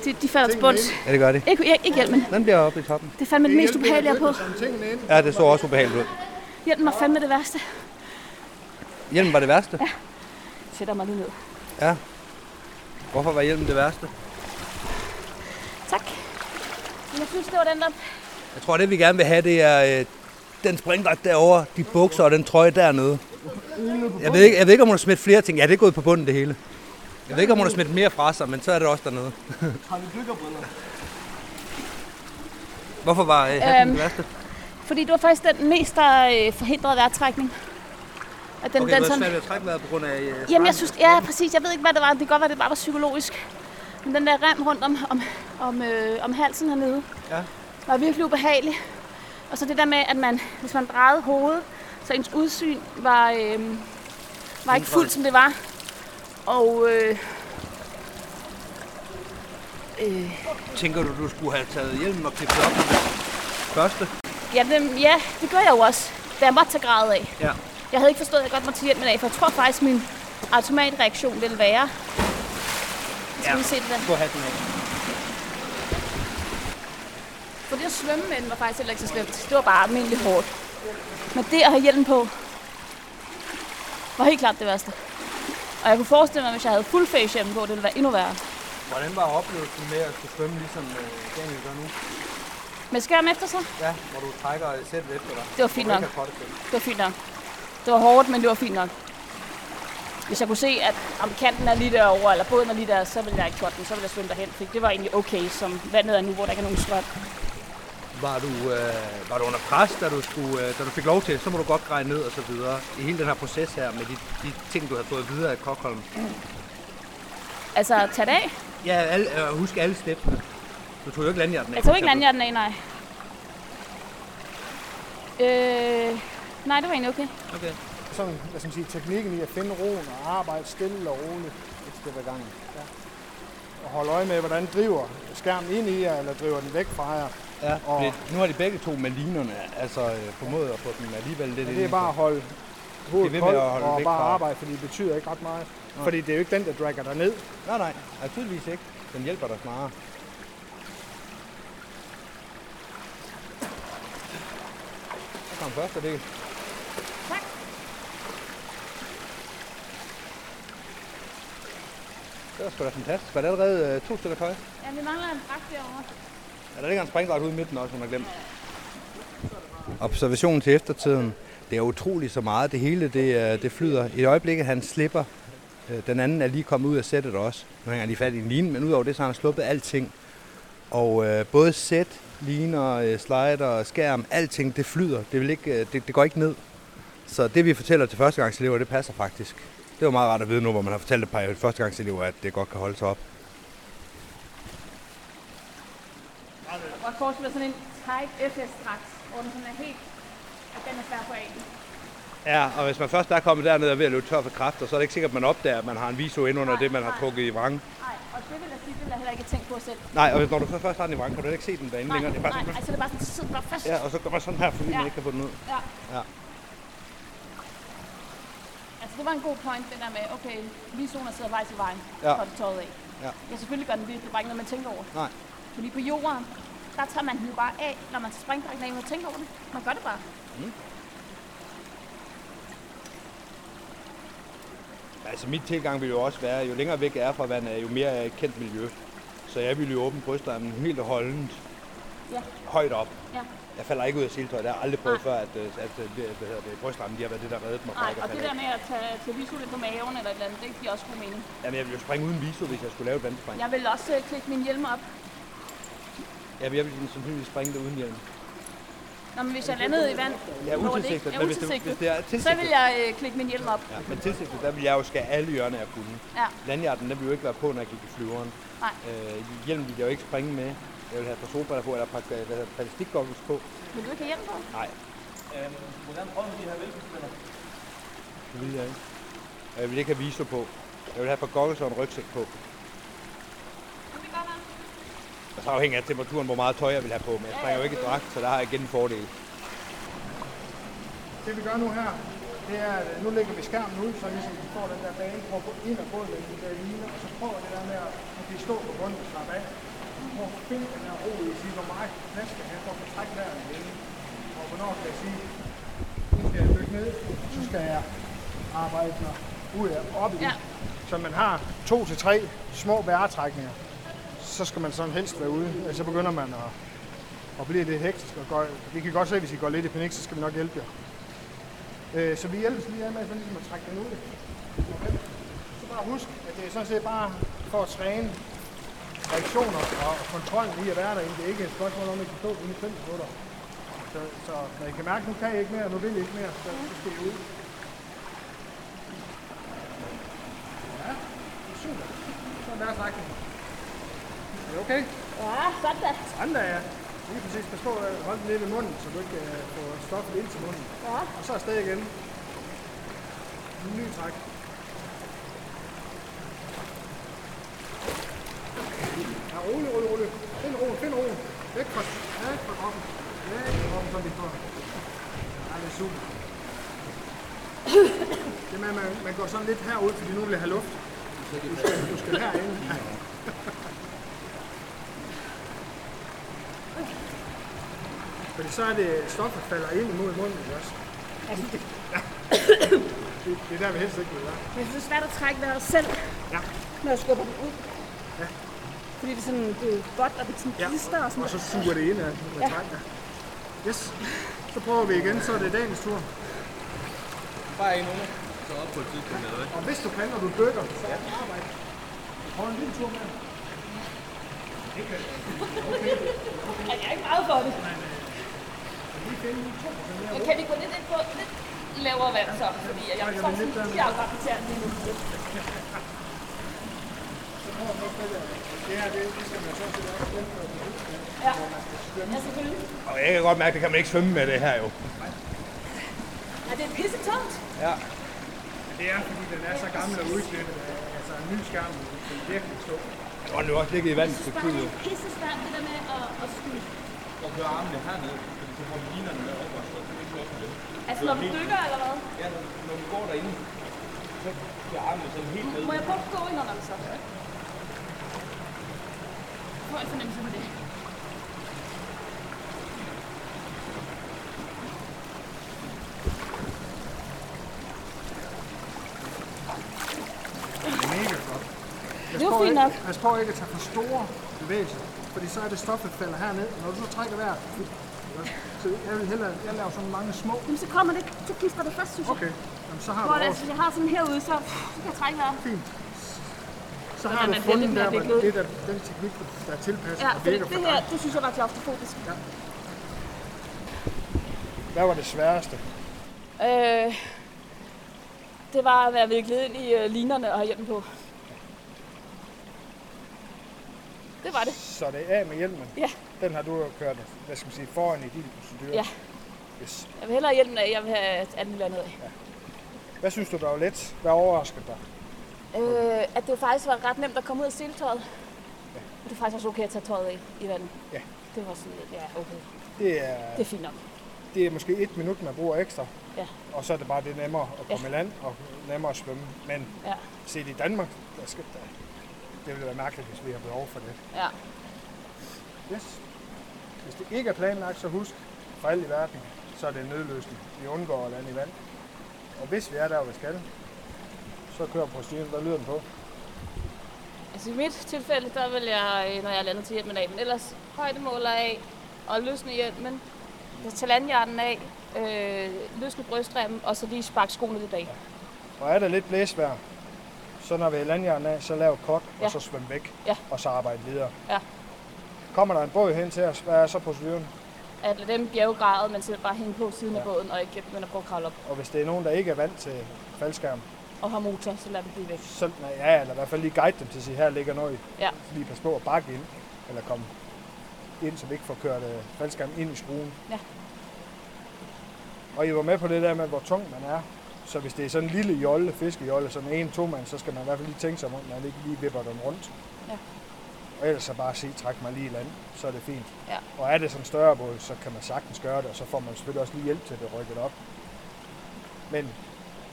De, de falder til bunds. Ja, det gør de. Ikke, ikke hjelmen. Den bliver oppe i toppen. Det er fandme det mest ubehagelige på. Ja, det så også ubehageligt ud. Hjelmen var fandme det værste. Hjelmen var det værste? Ja. Jeg sætter mig lige ned. Ja. Hvorfor var hjelmen det værste? Tak. Jeg synes, det var den der... Jeg tror, det vi gerne vil have, det er øh, den springdragt derovre, de bukser og den trøje dernede. Jeg ved ikke, jeg ved ikke om hun har smidt flere ting. Ja, det er gået på bunden det hele. Jeg ved ikke, om hun har smidt mere fra sig, men så er det også dernede. Har vi dykkerbriller? Hvorfor var øh, hatten øhm, det værste? Fordi det var faktisk den mest, der øh, forhindrede vejrtrækning. At den, okay, den, det var svært ved at trække vejret på grund af... Øh, jamen, jeg synes, ja, præcis. Jeg ved ikke, hvad det var. Det kan godt være, det bare var psykologisk. Men den der rem rundt om, om, om, øh, om halsen hernede, ja, var virkelig ubehagelig. Og så det der med, at man, hvis man drejede hovedet, så ens udsyn var, øh, var ikke fuldt, som det var. Og øh, øh, tænker du, du skulle have taget hjelmen og klippet op med første? Ja, det, ja, det gør jeg jo også, da jeg måtte tage gradet af. Ja. Jeg havde ikke forstået, at jeg godt måtte tage hjelmen af, for jeg tror faktisk, min automatreaktion ville være. Skal ja, vi se det der? Skulle have den af. For det at svømme med den var faktisk heller ikke så slemt. Det var bare almindeligt hårdt. Men det at have hjelmen på, var helt klart det værste. Og jeg kunne forestille mig, at hvis jeg havde full face hjemme på, det ville være endnu værre. Hvordan var oplevelsen med at kunne svømme, ligesom Daniel gør nu? Med skærm efter sig? Ja, hvor du trækker sættet efter dig. Det var fint nok. Det var fint nok. Det var hårdt, men det var fint nok. Hvis jeg kunne se, at om kanten er lige derovre, eller båden er lige der, så ville jeg ikke godt den, så ville jeg svømme derhen. For det var egentlig okay, som vandet er nu, hvor der ikke er nogen strøm. Var du, øh, var du under pres, da du, skulle, øh, da du fik lov til, så må du godt greje ned og så videre. I hele den her proces her med de, de ting, du havde fået videre af Kokholm. Mm. Altså, tage det af? Ja, alle, øh, husk alle stepsene. Du tog jo ikke landhjerten af. Jeg tog ikke landhjerten af, nej. Øh, nej, det var egentlig okay. Okay. Sådan, hvad skal man sige, teknikken i at finde roen og arbejde stille og roligt et step ad gangen. Ja. Og holde øje med, hvordan driver skærmen ind i jer, eller driver den væk fra jer. Ja, og nu har de begge to med linerne, altså formået at få dem alligevel lidt ind. Det er bare at holde hovedet koldt og bare arbejde, fordi det betyder ikke ret meget. Nej. Fordi det er jo ikke den, der dragger dig ned. Nej, nej, nej, tydeligvis ikke. Den hjælper dig snarere. Så kom første del. Tak. Det var sgu da fantastisk. Var det allerede to stykker tøj? Ja, vi mangler en dragt derovre. Ja, der ligger en springdragt ude i midten også, hun har glemt. Observationen til eftertiden. Det er utroligt så meget. Det hele det, det flyder. I øjeblikket, han slipper. Den anden er lige kommet ud af sættet også. Nu hænger han lige fat i en line, men udover det, så har han sluppet alting. Og øh, både sæt, liner, slider, skærm, alting, det flyder. Det, vil ikke, det, det går ikke ned. Så det, vi fortæller til førstegangselever, det passer faktisk. Det var meget rart at vide nu, hvor man har fortalt et par førstegangselever, at det godt kan holde sig op. og kortspiller sådan en tight F S-dragt, hvor den sådan er helt, at den er svær for en. Ja, og hvis man først er kommet dernede og ved at løbe tør for kræfter, så er det ikke sikkert, at man opdager, at man har en viso ind under nej, det, man nej. har trukket i vrangen. Nej, og det vil jeg sige, det vil jeg heller ikke tænke på selv. Nej, og når du først har den i vrangen, kan du ikke se den derinde nej, længere. Det er bare nej, sådan, nej, altså det er bare sådan, så sidder den bare fast. Ja, og så går man sådan her, fordi ja. man ikke kan få den ud. Ja. ja. Altså det var en god point, det der med, okay, visoen sidder vej til vejen, ja. for det tøjet af. Ja. ja, selvfølgelig gør den virkelig, det er bare ikke noget, man tænker over. Nej. Fordi på jorden, der tager man den bare af, når man tager springdragten af, man tænker over det. Man gør det bare. Mm. Altså mit tilgang vil jo også være, jo længere væk jeg er fra vandet, jo mere er jeg et kendt miljø. Så jeg vil jo åbne brystrammen helt holdent, ja. højt op. Ja. Jeg falder ikke ud af siltøjet, jeg har aldrig prøvet før, at, at, at, at brystrammen de har været det, der reddede mig. Nej, og det der med at tage, tage viso lidt på maven eller et eller andet, det giver også god mening. Jamen jeg ville jo springe uden viso, hvis jeg skulle lave et vandspring. Jeg ville også klikke min hjelm op. Ja, jeg ville sandsynligvis springe det uden hjelm. Nå, men hvis jeg landede i vand, ja, hvor det ikke er utilsigtet, så vil jeg øh, klikke min hjelm op. Ja, men tilsigtet, der vil jeg jo skære alle hjørner, jeg kunne. Ja. Landhjerten, der vil jo ikke være på, når jeg gik i flyveren. Nej. Øh, hjelmen ville jeg jo ikke springe med. Jeg vil have et par solbriller på, eller et par palistikgoggles på. Vil du ikke have hjelm på? Nej. Øh, må gerne prøve, at de her velkomstspillere? Det vil jeg ikke. Og jeg vil ikke have viso på. Jeg vil have et par goggles og en rygsæk på. Og så afhænger af temperaturen, hvor meget tøj jeg vil have på, men jeg springer jo ikke i dragt, så der har jeg igen en fordel. Det vi gør nu her, det er, at nu lægger vi skærmen ud, så ligesom vi får den der bane, prøver ind og båden i der ligner, og så prøver det der med at blive stå på bunden og slappe af. Prøver at finde den her ro i at sige, hvor meget plads skal have for at trække vejret henne. Og hvornår skal jeg sige, nu skal jeg dykke ned, så skal jeg arbejde mig ud af op i. Ja. Så man har to til tre små vejretrækninger. Så skal man sådan helst være ude, så begynder man at, at blive lidt hektisk. Og går, vi kan godt se, at hvis I går lidt i panik, så skal vi nok hjælpe jer. Så vi hjælper lige her med at trække den ud. Okay. Så bare husk, at det er sådan set bare for at træne reaktioner og kontrollen i at være derinde. Det er ikke et spørgsmål om, at I kan stå inde i fem minutter. Så, så når I kan mærke, at nu kan I ikke mere, og nu vil I ikke mere, så skal I ud. Ja, super. Så er der trækken. Er det okay? Ja, sådan da. Sådan da, ja. Lige præcis bestå af at holde den nede ved munden, så du ikke uh, får stoffet ind til munden. Ja. Og så afsted igen. En ny træk. Ja, rolig, rolig, rolig. Find roen, find roen. Væk fra, væk fra kroppen. Væk fra kroppen, som vi får. Ja, det er super. Det med, at man, man går sådan lidt herud, fordi nu vil jeg have luft. Du skal, du skal herinde. Ja. Fordi så er det stoffet, der falder ind imod munden, ikke også? Altså, det, ja. det, det er der, vi helst ikke vil være. Men det er svært at trække vejret selv, ja. når jeg skubber den ud. Ja. Fordi det er sådan, det er godt, og det er sådan klister ja. og sådan. Og så suger det ind af den, der ja. trækker. Yes. Så prøver vi igen, så er det dagens tur. Bare en uge. Så op på et tidspunkt, eller hvad? Og hvis du kan, og du dykker, så er det arbejde. Prøv en lille tur med. Okay. Okay. Okay. Jeg er ikke meget for det. Men kan vi gå lidt ind på lidt lavere vand så? Fordi jeg er sådan lidt afrapporteret lige nu. Ja, selvfølgelig. Og jeg kan godt mærke, at det kan man ikke svømme med det her jo. Ja, det er pisse tungt. Ja. Det er, fordi den er så gammel og udslittet. Altså en ny skærm, den er virkelig stor. Og den er jo også ligget i vandet. Jeg synes bare, det er pisse svært det der med at skyde. Og køre armene hernede. Så får vi linerne deroppe, så kan vi ikke lukke det. Altså når du dykker eller hvad? Ja, når du går derinde, så bliver armene sådan helt nede. Må jeg prøve at gå ind under dem så? Ja. Få en fornemmelse med det. Det er mega godt. Det er jo fint nok. Pas på ikke at tage for store bevægelser, fordi så er det stoffet, der falder herned. Når du så trækker vejret, så jeg vil hellere, jeg laver sådan mange små. Jamen, så kommer det, så klister det fast, synes jeg. Okay, jamen, så har hvor du også. Altså, jeg har sådan herude, så kan jeg trække vejret. Fint. Så, så har du fundet der, hvor det der, den teknik, der er tilpasset. Ja, og det, det her, det synes jeg var klaustrofobisk. Ja. Hvad var det sværeste? Øh, det var at være viklet ind i øh, linerne og have hjelmen på. Det var det. Så det er af med hjelmen? Ja. Den har du kørt, hvad skal man sige, foran i din procedur. Ja. Yes. Jeg vil hellere hjælpe, end jeg vil have et andet eller andet af. Ja. Hvad synes du, der var let? Hvad overraskede dig? Øh, at det faktisk var ret nemt at komme ud af stiltøjet. Ja. Det er faktisk også okay at tage tøjet af i vandet. Ja. Det var sådan lidt, ja, okay. Det er, det er fint nok. Det er måske et minut, man bruger ekstra. Ja. Og så er det bare det nemmere at komme ja. i land og nemmere at svømme. Men ja. set i Danmark, der skal, der, det ville være mærkeligt, hvis vi har behov for det. Ja. Yes. Hvis det ikke er planlagt, så husk, for alt i verden, så er det en nødløsning. Vi undgår at lande i vand. Og hvis vi er der, hvor vi skal, så kører proceduren, der lyder den på. Altså i mit tilfælde, der vil jeg, når jeg lander til hjelmen af, men ellers højdemåler af og løsne hjelmen, tage landhjernen af, øh, løsne brystremmen og så lige sparke skoene lidt af. Ja. Og er der lidt blæsvejr, så når vi er landhjernen af, så lav kort ja. og så svøm væk ja. og så arbejde videre. Ja. Kommer der en båd hen til os, hvad er så proceduren? At lade dem bjerggræde, men så bare hænge på siden ja. af båden og ikke begynde at prøve at kravle op. Og hvis det er nogen, der ikke er vant til faldskærm, og har motor, så lad dem blive væk. Så, ja, eller i hvert fald lige guide dem til at sige, her ligger noget. Ja. Lige pas på at bakke ind, eller komme ind, så vi ikke får kørt uh, faldskærm ind i skruen. Ja. Og I var med på det der med, hvor tung man er. Så hvis det er sådan en lille jolle, fiskejolle, sådan en to-mand, så skal man i hvert fald lige tænke sig om, når man ikke lige vipper dem rundt. Ja. Og ellers så bare sige, træk mig lige i land, så er det fint. Ja. Og er det sådan større båd, så kan man sagtens gøre det, og så får man selvfølgelig også lige hjælp til at det rykker op. Men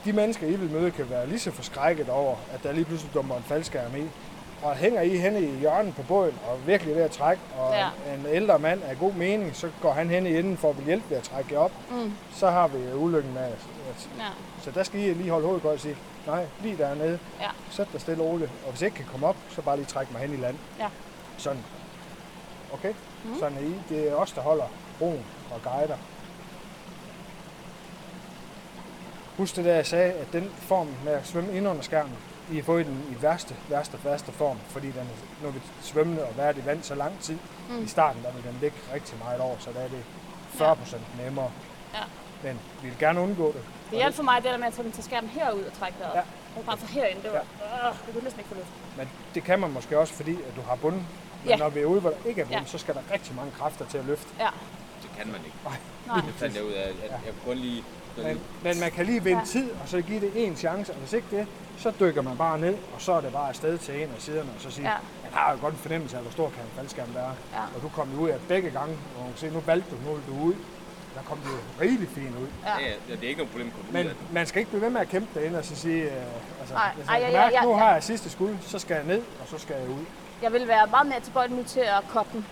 de mennesker, I vil møde, kan være lige så forskrækket over, at der lige pludselig dummer en faldskærm i. Og hænger I henne i hjørnet på båden, og virkelig ved at trække, og ja. en ældre mand af god mening, så går han henne i enden for at blive hjælp ved at trække jer op. Mm. Så har vi ulykken med at... Ja. Så der skal I lige holde hovedet godt og sige, nej, lige dernede, ja. sæt dig stille og roligt. Og hvis I ikke kan komme op, så bare lige trække mig hen i land. Ja. Sådan. Okay? Mm. Sådan er I. Det er os, der holder roen og guider. Husk det der, jeg sagde, at den form med at svømme ind under skærmen, I har fået den i værste, værste, værste form, fordi den, når vi svømmede og været i vand så lang tid, mm. i starten, der vil den ligge rigtig meget over, så der er det fyrre procent ja. nemmere. Ja. Men vi vil gerne undgå det. Det hjælper for mig, det der med at tage skærmen herud og trække vejret. Ja. Bare fra herinde, det var, ja. øh, det kunne næsten ikke få løft. Men det kan man måske også, fordi at du har bunden. Men ja. når vi er ude, hvor der ikke er bunden, ja. så skal der rigtig mange kræfter til at løfte. Ja. Det kan man ikke. Nej. Nej. Det fandt jeg ud af, at ja. jeg kunne lige... Men, men man kan lige vinde ja. tid, og så give det en chance, og hvis ikke det, så dykker man bare ned, og så er det bare afsted til en af siderne, og så siger, ja. jeg har jo godt en fornemmelse af, hvor stor kan en faldskærm være. Ja. Og du kom jo ud af begge gange, og se, nu valgte du, nu du ud. Der kom du jo rigtig fint ud. Ja. Ja, det er ikke noget problem at komme ud af det. Men man skal ikke blive ved med at kæmpe derinde, og så sige, øh, altså, Ej, altså, ja, ja, ja, nu har jeg sidste skud, så skal jeg ned, og så skal jeg ud. Jeg vil være meget mere tilbøjelig nu til at koppe den,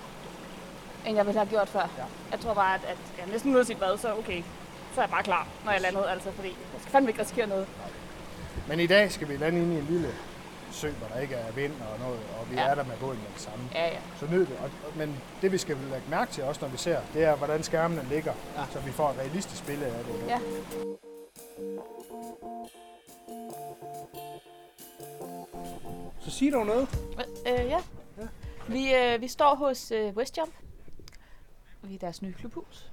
end jeg ville have gjort før. Ja. Jeg tror bare, at, at jeg næsten nødt til at sige bad, så okay. Så er jeg bare klar, når jeg lander, altså, fordi jeg skal fandme ikke risikere noget. Men i dag skal vi lande inde i en lille sø, hvor der ikke er vind og noget, og vi ja. er der med båden med det samme. Ja, ja. Så nyd det. Og, men det vi skal lægge mærke til også, når vi ser, det er, hvordan skærmene ligger, ja. så vi får et realistisk billede af det. Ja. Så sig dog noget. Øh, øh, ja. ja. Vi, øh, vi står hos øh, Vestjump. Vi er deres nye klubhus.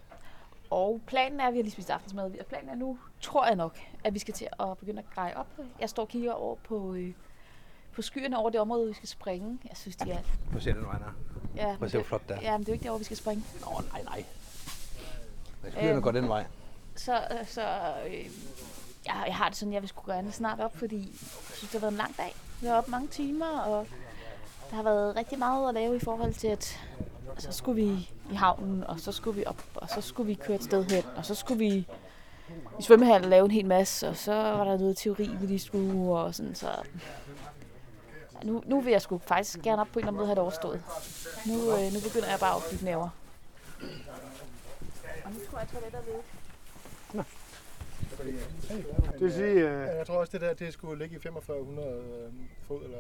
Og planen er, at vi har lige spist aftensmad, og planen er nu, tror jeg nok, at vi skal til at begynde at greje op. Jeg står og kigger over på, øh, på skyerne over det område, vi skal springe. Jeg synes, de er... Prøv at se, den regner. Ja, Prøv at se, hvor flot der er. Ja, men det er jo ikke derovre, vi skal springe. Nå, nej, nej. Men skyerne øh, går den vej. Så, så øh, jeg, jeg har det sådan, jeg vil sgu gerne snart op, fordi jeg synes, det har været en lang dag. Vi har oppe mange timer, og der har været rigtig meget at lave i forhold til, at så skulle vi i havnen, og så skulle vi op, og så skulle vi køre et sted hen, og så skulle vi i svømmehallen lave en hel masse, og så var der noget teori, vi lige skulle, og sådan, så... Ja, nu, nu vil jeg sgu faktisk gerne op på en eller anden måde have det overstået. Nu, øh, nu begynder jeg bare at opbygge næver. Og nu tror jeg, at toilet er ledigt. Nå. Det vil sige... Øh... Jeg tror også, det der, det skulle ligge i fyrre fem hundrede fod, eller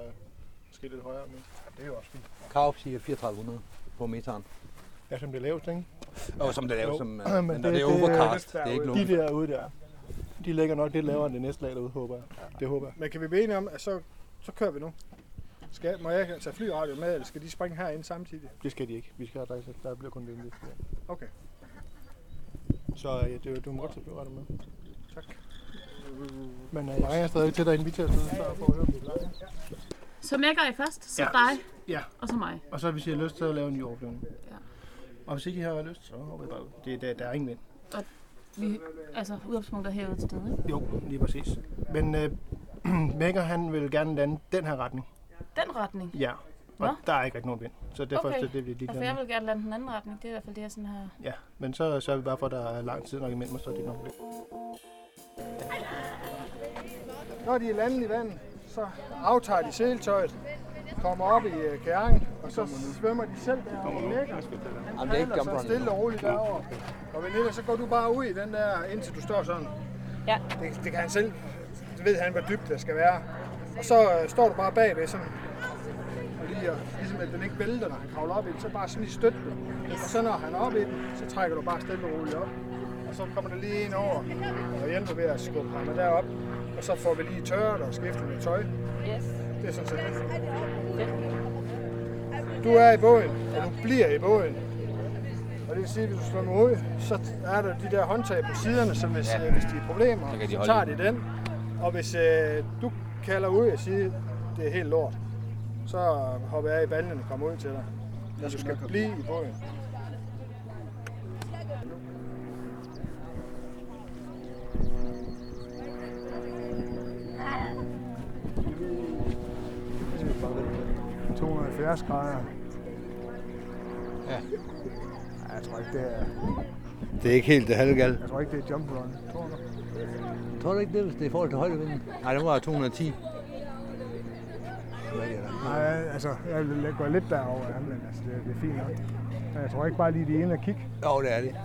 måske lidt højere. Men... Det er jo også fint. Karup siger tre tusind fire hundrede. På meteren. Ja, som det laveste, ikke? Og oh, som det laveste, som uh, men det, det er overcast. Det, det er ikke nogen. De der ude der, de ligger nok lidt lavere end det næste lag derude, håber jeg. Ja. Det håber jeg. Men kan vi blive enige om, at så, så kører vi nu? Skal, må jeg tage flyradio med, eller skal de springe herinde samtidig? Det skal de ikke. Vi skal have der bliver kun vindet. Okay. Så ja, det, du må godt tage flyradio med. Tak. Men uh, jeg ringer stadig til dig inden vi tager afsted, så får jeg høre. Så Mækker I først, så ja. dig, ja. og så mig. Og så hvis I har lyst til at lave en ny overflyvning. Ja. Og hvis ikke I har lyst, så håber jeg bare, det, der, der er ingen vind. Og vi, altså udgangspunktet er herude til stedet, ikke? Jo, lige præcis. Men øh, Mækker, han vil gerne lande den her retning. Den retning? Ja, og nå, der er ikke rigtig nogen vind. Så derfor okay, så det bliver ligeglade. Okay, jeg vil gerne lande den anden retning. Det er i hvert fald det, jeg sådan har... Ja, men så sørger vi bare for, at der er lang tid nok imellem, og så er det nok problem. Når de er landet i vandet, så aftager de seletøjet, kommer op i kæringen, og så svømmer de selv derovre i Mækker. Han padler så stille og roligt derovre. Og Vanilla, så går du bare ud i den der, indtil du står sådan. Ja. Det, det kan han selv. Det ved han, hvor dybt det skal være. Og så øh, står du bare bagved sådan, og lige, og, ligesom at den ikke vælter, når han kravler op i den, så bare sådan lige støtte den. Og så når han er op i den, så trækker du bare stille og roligt op. Og så kommer der lige ind over og hjælper ved at skubbe ham derop. Og så får vi lige tørret og skiftet med tøj. Yes. Det er sådan set. Du er i båden, og du bliver i båden. Og det vil sige, at hvis du svømmer ud, så er der de der håndtag på siderne, så hvis, ja, hvis de er problemer, så, de så tager de den. Og hvis øh, du kalder ud og siger, det er helt lort, så hopper jeg i bandene og kommer ud til dig. Men du skal blive i båden. to hundrede og halvfjerds grader. Ja. Ej, jeg tror ikke, det er... Det er ikke helt det halvgal. Jeg tror ikke, det er jump run. Tror du ikke det, hvis det er i forhold til højdevinden? Nej, det var to hundrede og ti. Nej, altså, jeg går lidt derover, men altså, det, det er fint nok. Men jeg tror ikke bare lige, de er inde og kigge. Jo, det er det.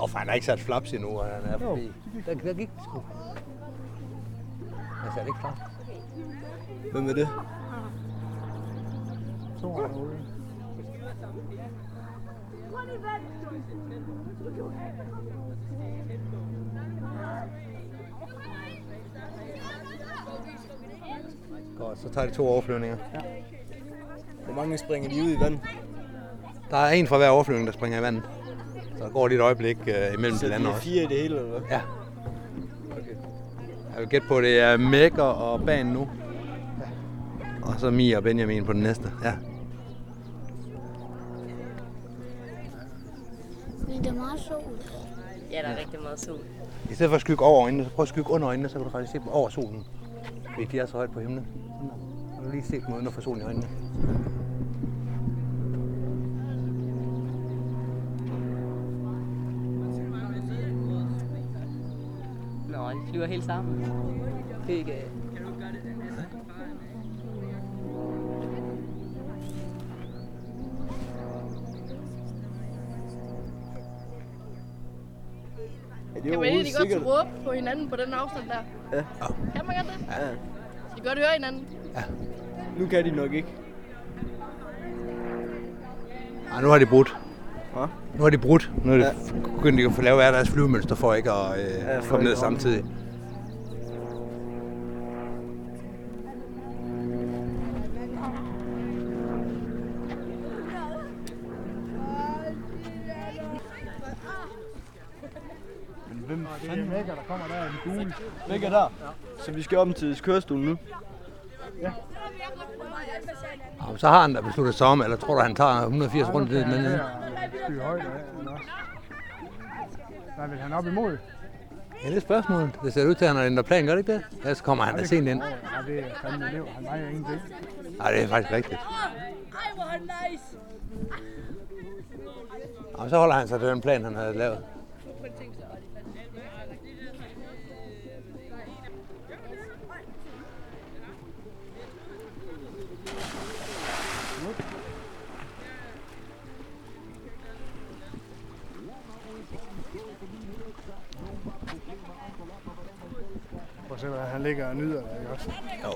Åh, for han har ikke sat flaps endnu, han er jo, fordi... Der, der gik det sgu. Han satte ikke flaps. Hvem er det? to hundrede og otte. Godt, så tager de to overflyvninger. Ja. Hvor mange springer de ud i vandet? Der er en fra hver overflyvning, der springer i vandet. Så der går lige et øjeblik øh, imellem de lande også. Så de er fire i det hele, eller hvad? Ja. Okay. Jeg vil gætte på, at det er Mækker og Bane nu. Og så Mia og Benjamin på den næste, ja. Men det er meget sol. Ja, der er ja, rigtig meget sol. I stedet for at skygge over øjnene, så prøv at skygge under øjnene, så kan du faktisk se dem over solen. Fordi de er så højt på himlen. Du kan lige se dem uden at få solen i øjnene. Nå, de flyver helt sammen. Det er ikke... Kan man egentlig godt råbe på hinanden på den afstand der? Ja. Kan man godt det? Ja. Skal de godt høre hinanden? Ja. Nu kan de nok ikke. Ej, nu har de brudt. Hva? Nu har de brudt. Nu er de begyndt ja. at få lavet hver deres flyvemønster for ikke at øh, ja, få dem ned samtidig. Mækker der, så vi skal op til kørestolen nu. Ja. Så har han da besluttet sig om, eller tror du, han tager et hundrede og firs rundt i den anden ende? Hvad vil han op imod? Ja, det er spørgsmålet. Det ser ud til, at han har ændret plan, gør det ikke det? Ja, så kommer han da sent ind. Ja, det er fandme elev. Han vejer ingenting. Nej, det er faktisk rigtigt. Og så holder han sig til den plan, han havde lavet. Han ligger og nyder det, ikke også? Jo,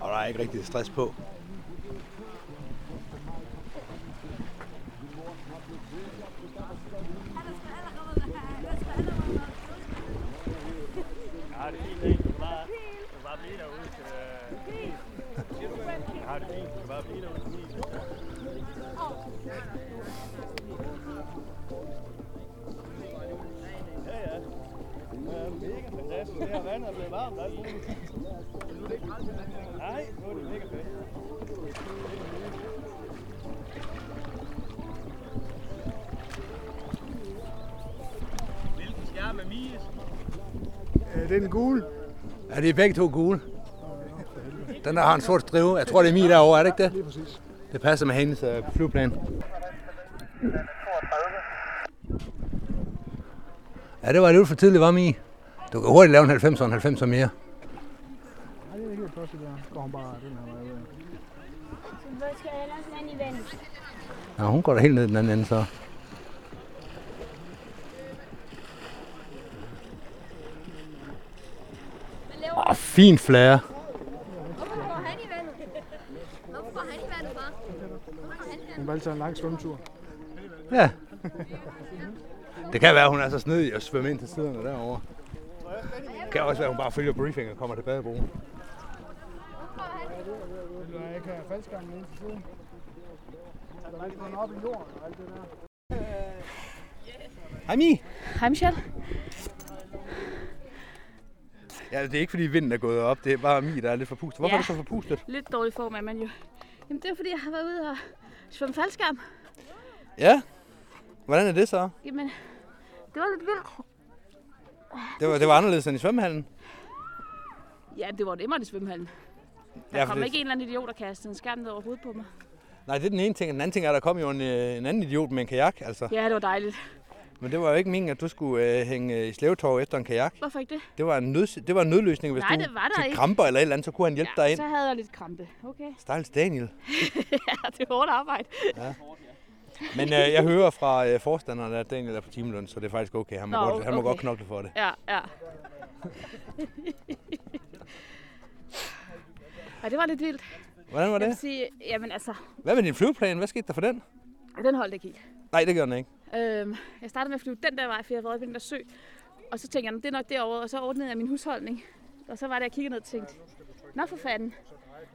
og der er ikke rigtig stress på. Jeg har det fint, ikke? Du kan bare blive derude til... Jeg har det fint, du kan bare blive derude til... Ja, ja. Det er mega fantastisk. Det her vand er blevet varmt. Nej, nu er det mega fedt. Det er den gule? Ja, det er begge to gule. Den der har en sort strive. Jeg tror, det er min derovre, er det ikke det? Lige præcis. Det passer med hendes øh, flyveplan. Ja, det var lidt for tidligt, var min. Du kan hurtigt lave en halvfemser og en halvfemser mere. Nej, det er helt første, der går hun bare den her vej. Hvor skal jeg ellers ned i vandet? Ja, hun går da helt ned den anden ende, så. Åh, oh, fin flære. Hvorfor går han i vandet? Hvorfor går han i vandet, bare? Hun valgte en lang svømmetur. Ja. Det kan være, hun er så snedig og svømmer ind til siderne derovre. Det kan også være, hun bare følger briefing og kommer til badebroen. Jeg kan faldsgangen ind til siden. Der er ikke noget op i jorden og alt det der. Hej Mi. Hej Michelle. Ja, det er ikke fordi vinden er gået op, det er bare Mi, der er lidt forpustet. Hvorfor ja, er det så forpustet? Lidt dårlig form er man jo. Jamen det er fordi, jeg har været ude og svømme faldskærm. Ja? Hvordan er det så? Jamen, det var lidt vildt. Det var, det var anderledes end i svømmehallen? Ja, det var nemmere i svømmehallen. Der ja, kom det ikke en eller anden idiot, der kastede en skærm ned over hovedet på mig. Nej, det er den ene ting. Den anden ting er, at der kom jo en, en anden idiot med en kajak, altså. Ja, det var dejligt. Men det var jo ikke meningen, at du skulle øh, hænge i slævetov efter en kajak. Hvorfor ikke det? Det var en, nøds- det var en nødløsning, hvis Nej, du fik kramper eller et eller andet, så kunne han hjælpe ja, dig ind. Ja, så havde jeg lidt krampe. Okay. Stakkels Daniel. Ja, det var hårdt arbejde. Ja. Men øh, jeg hører fra øh, forstanderen, at Daniel er på timeløn, så det er faktisk okay. Han må, Nå, godt, han okay. må godt knokle for det. Ja, ja. Og det var lidt vildt. Hvordan var det? Jeg vil sige, jamen altså... Hvad med din flyveplan? Hvad skete der for den? Den holdt ikke i. Nej, det gjorde den ikke. Øhm, jeg startede med at flyve den der vej, for jeg var oppe i den der sø. Og så tænkte jeg, det er nok derovre, og så ordnede jeg min husholdning. Og så var det, jeg kiggede ned og tænkte, nå for fanden.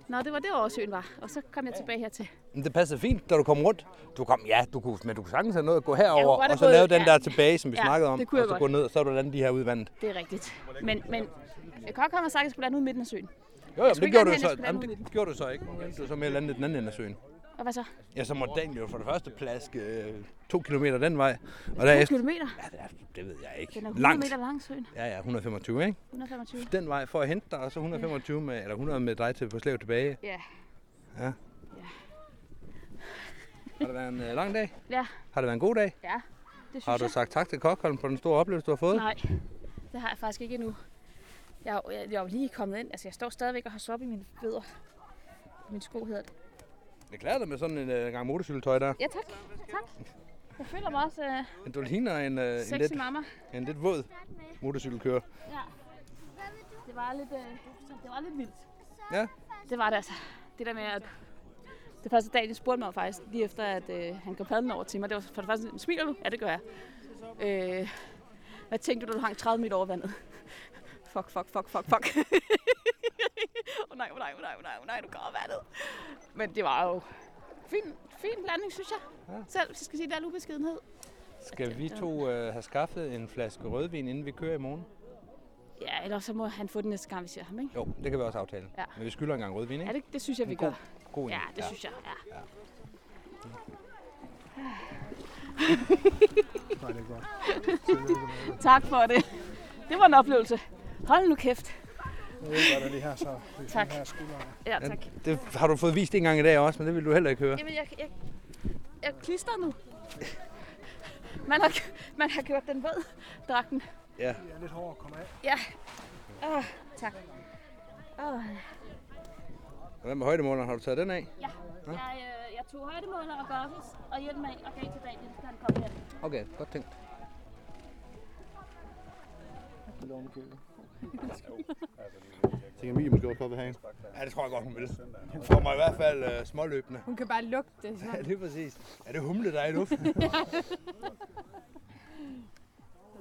Nå, det var derovre, søen var. Og så kom jeg tilbage hertil. Men det passede fint, da du kom rundt. Du kom, ja, du kunne, men du kunne sagtens have noget at gå herover og så lave den der tilbage, som vi ja, snakkede om. Og så gå ned, og så er du landet de her ude i vandet. Det er rigtigt. Men, men jeg kan også komme og sagt, at jeg skulle lande ude i midten af søen. Jo, jo, det gjorde, så, jamen, det gjorde du så ikke. Du så mere landet den anden ende af søen. Og hvad så? Ja, så må Daniel jo for det første plaske øh, to kilometer den vej. Og to efter, kilometer? Ja, det, er, det ved jeg ikke. Den er hundrede meter lang søen. Ja, ja, et hundrede femogtyve, ikke? et hundrede femogtyve. Den vej for at hente dig, og så et hundrede femogtyve med, eller hundrede med dig til på slæv tilbage. Ja. Ja. Ja. Har det været en øh, lang dag? Ja. Har det været en god dag? Ja, det synes jeg. Har du jeg. sagt tak til Kokholm på den store oplevelse, du har fået? Nej, det har jeg faktisk ikke endnu. Jeg, jeg, jeg er jo lige kommet ind. Altså, jeg står stadigvæk og har soppe i mine fødder. Min sko hedder det. Jeg klæder dig med sådan en uh, gang motorcykeltøj der. Ja, tak. Tak. Jeg føler mig også... Uh, du ligner en, uh, en, lidt, en lidt våd motorcykelkører. Ja. Det var lidt, uh, det var lidt vildt. Ja. Det var det altså. Det der med, at... Det første dag, de spurgte mig faktisk, lige efter, at uh, han kom padlen over til mig. Det var for det første, smiler du? Ja, det gør jeg. Øh, hvad tænkte du, da du hang tredive meter over vandet? Fuck, fuck, fuck, fuck, fuck. Åh oh, nej, åh oh, nej, åh oh, nej, åh oh, nej, åh oh, nej, du går vandet. Men det var jo fin, fin blanding, synes jeg. Ja. Selv, hvis jeg skal sige, der er ubeskedenhed. Skal vi to øh, have skaffet en flaske rødvin, inden vi kører i morgen? Ja, eller så må han få den næste gang, vi ser ham, ikke? Jo, det kan vi også aftale. Ja. Men vi skylder en gang rødvin, ikke? Ja, det, det synes jeg, vi god, gør. God ja, det ja. synes jeg, ja. ja. Tak for det. Det var en oplevelse. Hold nu kæft. Nu er det lige her, så det er her skuldrene. Ja, tak. Ja, det har du fået vist en gang i dag også, men det vil du heller ikke høre. Jamen, jeg, jeg, jeg klister nu. Man har, man har gjort den våd, dragten. Ja. Det er lidt hårdt at komme af. Ja. Åh, tak. Åh. Hvad med højdemåleren? Har du taget den af? Ja. ja? Jeg, øh, jeg tog højdemåler og gørfes og hjem med og gav til Daniel, da han kom her. Okay, godt tænkt. Jeg tænker, Mie måske også godt vil have en. Ja, det tror jeg godt, hun vil. Hun får mig i hvert fald uh, småløbende. Hun kan bare lugte det. Ja, det er præcis. Ja, det humle, der er i luften. Ja. Den har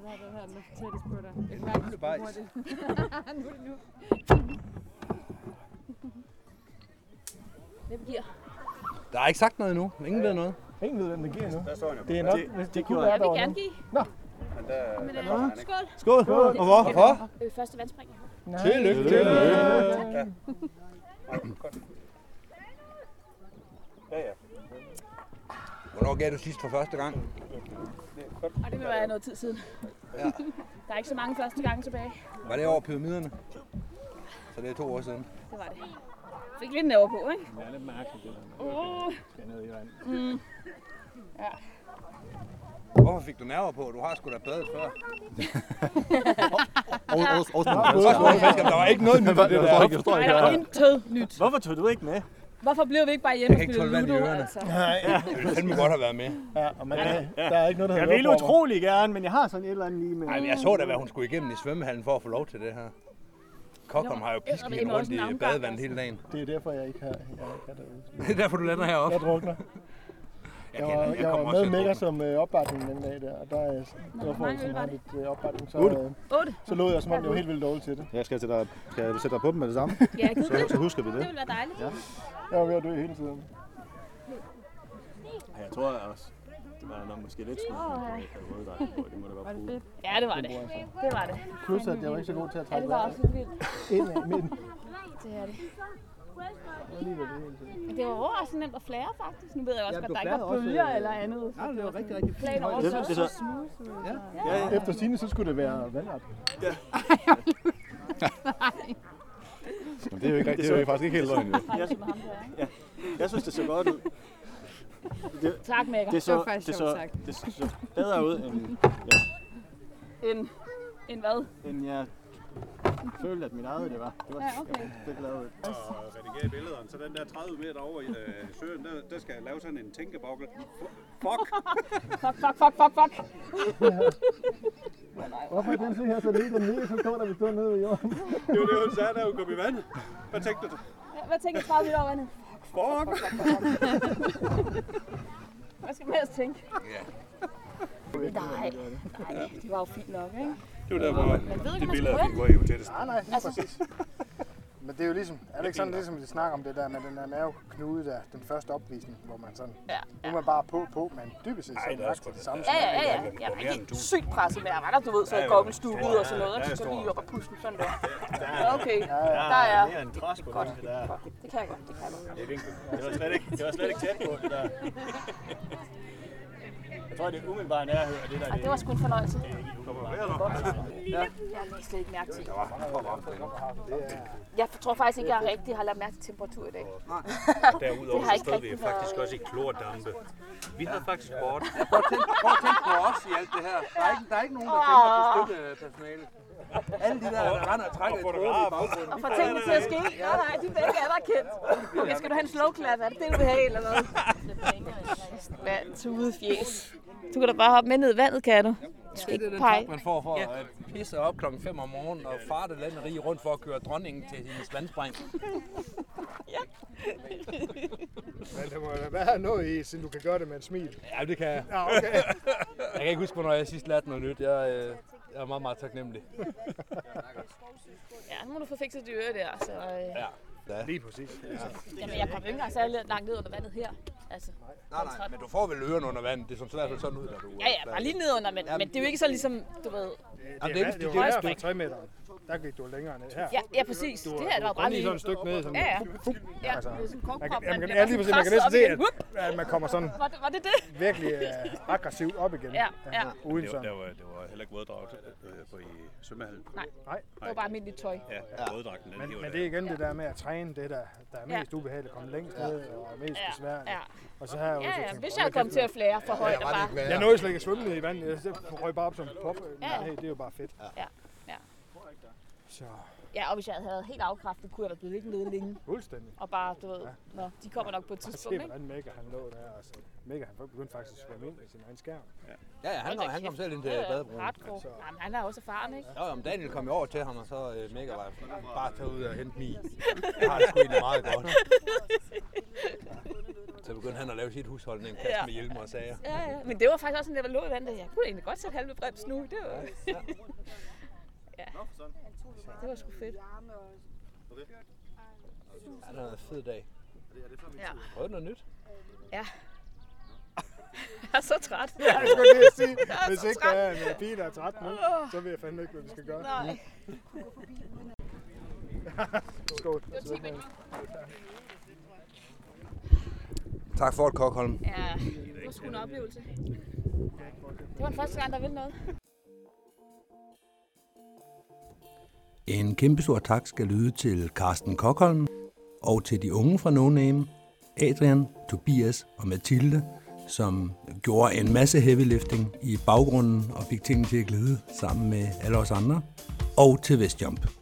du hørt noget tættest på dig. En humlebajs. Nu er det nu. Hvem giver? Der er ikke sagt noget endnu. Ingen ved noget. Ingen ved, hvem der giver endnu. Det er nok, hvis det kunne være derovre. Jeg vil gerne give. Nå. Men, øh, skål. Skål! Skål! Og hvorfor? Øh, første vandspring. Tillykke! Tillykke! Ja. Ja, ja. Hvornår gav du sidst for første gang? Og det vil være noget tid siden. Ja. Der er ikke så mange første gange tilbage. Var det over pyramiderne? Så det er to år siden. Det var det. Fik lidt nerver på, ikke? Det er lidt mærkeligt, det der. Uh. Det er nede i vandet. Mm. Ja. Hvorfor fik du nerver på? Du har sgu da badet før. Der var ikke noget nyt. Der var ikke noget nyt. Hvorfor tog du ikke med? Hvorfor blev vi ikke bare hjemme og spille Ludo? Altså? Nej, ja. Det ville fandme godt have været med. Ja, og man, ja. Der er ikke noget, der jeg ville utrolig gerne, men jeg har sådan et eller andet lige med. Nej, jeg så da, hvad hun skulle igennem i svømmehallen for at få lov til det her. Kokholm har jo pisket hende rundt i badevandet altså. Hele dagen. Det er derfor, jeg ikke har, jeg ikke har derude. Det er derfor, du lander heroppe. Jeg drukner. Jeg, jeg, jeg, jeg var med Mækker som øh, opbakning den dag der, og der øh, var folk som har lidt øh, opbakning, så, øh, så lå jeg som om det var helt vildt dårligt til det. Ja, skal, jeg dig, skal du sætte dig på dem med det samme? Ja, så, så husker vi det. Det ville være dejligt. Ja. Jeg var ved at dø hele tiden. Ja, jeg tror også, det var nok måske lidt skuffende. Det må da være fedt. Ja, det var det. Det var det. Plus at jeg var ikke så god til at trække vejret. Ja, det var også vildt. Det er det. Det var også nemt at flære faktisk. Nu ved jeg også, ja, at der ikke var bølger også, eller andet. Ja, det var rigtig, rigtig fint. Planer også, det, det så smooth. Ja. Ja. Ja, ja. Efter sine, så skulle det være vandret. Ja. Det er jo ikke, det det er jo faktisk ikke helt løgn. Jeg, ja. Jeg synes, det så godt ud. Det, tak, Mækker. Det så, det var faktisk det så, sagt. Det så bedre ud end... Ja. End, end hvad? End jeg... Jeg følte, at mit eget det var. Det var ja, okay. Jeg glad ud. Og redigere billederne, så den der tredive meter over i øh, søen, der, der skal jeg lave sådan en tænkebogel. Fuck! Fuck, fuck, fuck, fuck, fuck! Hvorfor er den så her så lidt den nede, så står der, vi står nede i jorden? Det var det, hun sagde, da hun kom i vandet. Hvad tænkte du? Hvad tænkte tredive meter over vandet? Fuck! Hvad skal man ellers tænke? Ja. Nej, nej, det var jo fint nok, ikke? Det var der, hvor de billeder fik, hvor I jo tættest. Nej, nej, altså. Præcis. Men det er jo ligesom, er det ikke sådan, ligesom de snakker om det der med den der nerveknude der, den første opvisning, hvor man sådan, ja, ja. Nu er man bare på på, men dybest set sådan ret til det samme. Ja, ja, ja, ja. Jeg var helt sygt presset med, jeg var der, du ved, så jeg gokken stue ud og sådan noget, og så skal lige op og puste sådan der. Ja, okay, der er jeg. Det er godt, det kan jeg godt, det kan jeg godt. Det var slet ikke tæt på det der. Jeg tror, det er umiddelbare nærhed af det der. Og det var sgu en fornøjelse. Ja. Jeg har slet ikke mærke til. Jeg tror faktisk ikke, jeg rigtig har lagt mærke til temperatur i dag. Derudover så stod vi faktisk også i klordampe. Vi havde faktisk bort. Prøv at tænke på os i alt det her. Der er ikke, der er ikke nogen, der tænker på støttepersonale. Alle de der, der render og trækker i tråden i baggrunden. Og får tingene til at ske. Nej, nej, de begge er der kendt. Okay, skal du have en slowklap? Er det det, du vil have eller noget? Vand, tude, fjes. Du kan da bare hoppe med ned i vandet, kan du? Du skal ikke pege. Det er den top, man får for at pisse op klokken fem om morgenen og farte landet rige rundt for at køre dronningen til hendes vandspring. Ja. Men det må da være noget i, siden du kan gøre det med en smil. Ja, det kan jeg. Ja, okay. Jeg kan ikke huske, hvornår jeg sidst lærte noget nyt. Jeg, øh, jeg er meget, meget taknemmelig. Ja, nu må du få fikset de øre der. Så, øh. Ja. Ja. Lige præcis. Ja. Jamen, jeg kom ikke engang særlig langt ned under vandet her. Altså, nej, nej, men du får vel ørerne under vandet. Det er som sådan, sådan ud, der du... Ja, ja, bare lige ned under, men, men det er jo ikke så ligesom, du ved... Det, det er jo der fra tre meter. Der gik du længere ned her. Ja, ja præcis. Du, det her, det var bare lige... Du kom lige sådan et stykke ned, sådan... Ja, ja. Ja, altså, det er sådan en kogprop, man, man bliver bare sådan presset op igen. At man kommer sådan... Var det var det? det? Virkelig uh, aggressivt op igen. Ja, ja. Uden sådan... Det var, det var heller ikke våddragt på i svømmehallen. Nej, det var bare almindeligt tøj. Ja, våddragten. Men det er igen det der med at træne det, der, der er mest ubehageligt at komme længst ned og mest besværligt. Og så har jeg jo så tænkt... Hvis jeg kom til at flære for højt og bare... Jeg nåede slet ikke at svømme ned i vandet. Jeg røg bare op som pop. Nej, det er jo bare fedt. Så. Ja, og hvis jeg havde helt afkræftet, kunne jeg da blive liggende nede længe. Fuldstændig. Og bare, du ved, ja. Nå, de kommer ja. nok på et tidspunkt, ikke? Og se, hvordan Mækker han lå der. Altså, Mækker han begyndte faktisk at svømme ind i sin egen skærm. Ja, ja, ja han, han kom selv ind til badebroen. Altså. Jamen, han er også erfaren, ikke? Ja, om Daniel kom jo over til ham, og så øh, Mækker var bare taget ud og hente mig. Jeg har det sgu egentlig meget godt. Så begyndte han at lave sit husholdning, kaste ja. med hjelmer og sager. Ja, ja, men det var faktisk også en der der lå i vandet. Jeg kunne egentlig godt sætte halve brems nu. Det var... Ja. Ja. Det var sgu fedt. Ja, det var en fed dag. Ja. Prøvede noget nyt? Ja. Jeg er så træt. Ja, jeg skulle lige sige, hvis ikke der er en bil, der er træt nu, så ved jeg fandme ikke, hvad vi skal gøre. Nej. Skål. Tak for det, Kokholm. Ja, det var sgu en oplevelse. Det var den første gang, der ville noget. En kæmpestor tak skal lyde til Carsten Kokholm og til de unge fra No Name, Adrian, Tobias og Mathilde, som gjorde en masse heavy lifting i baggrunden og fik tingene til at glide sammen med alle os andre, og til Vestjump.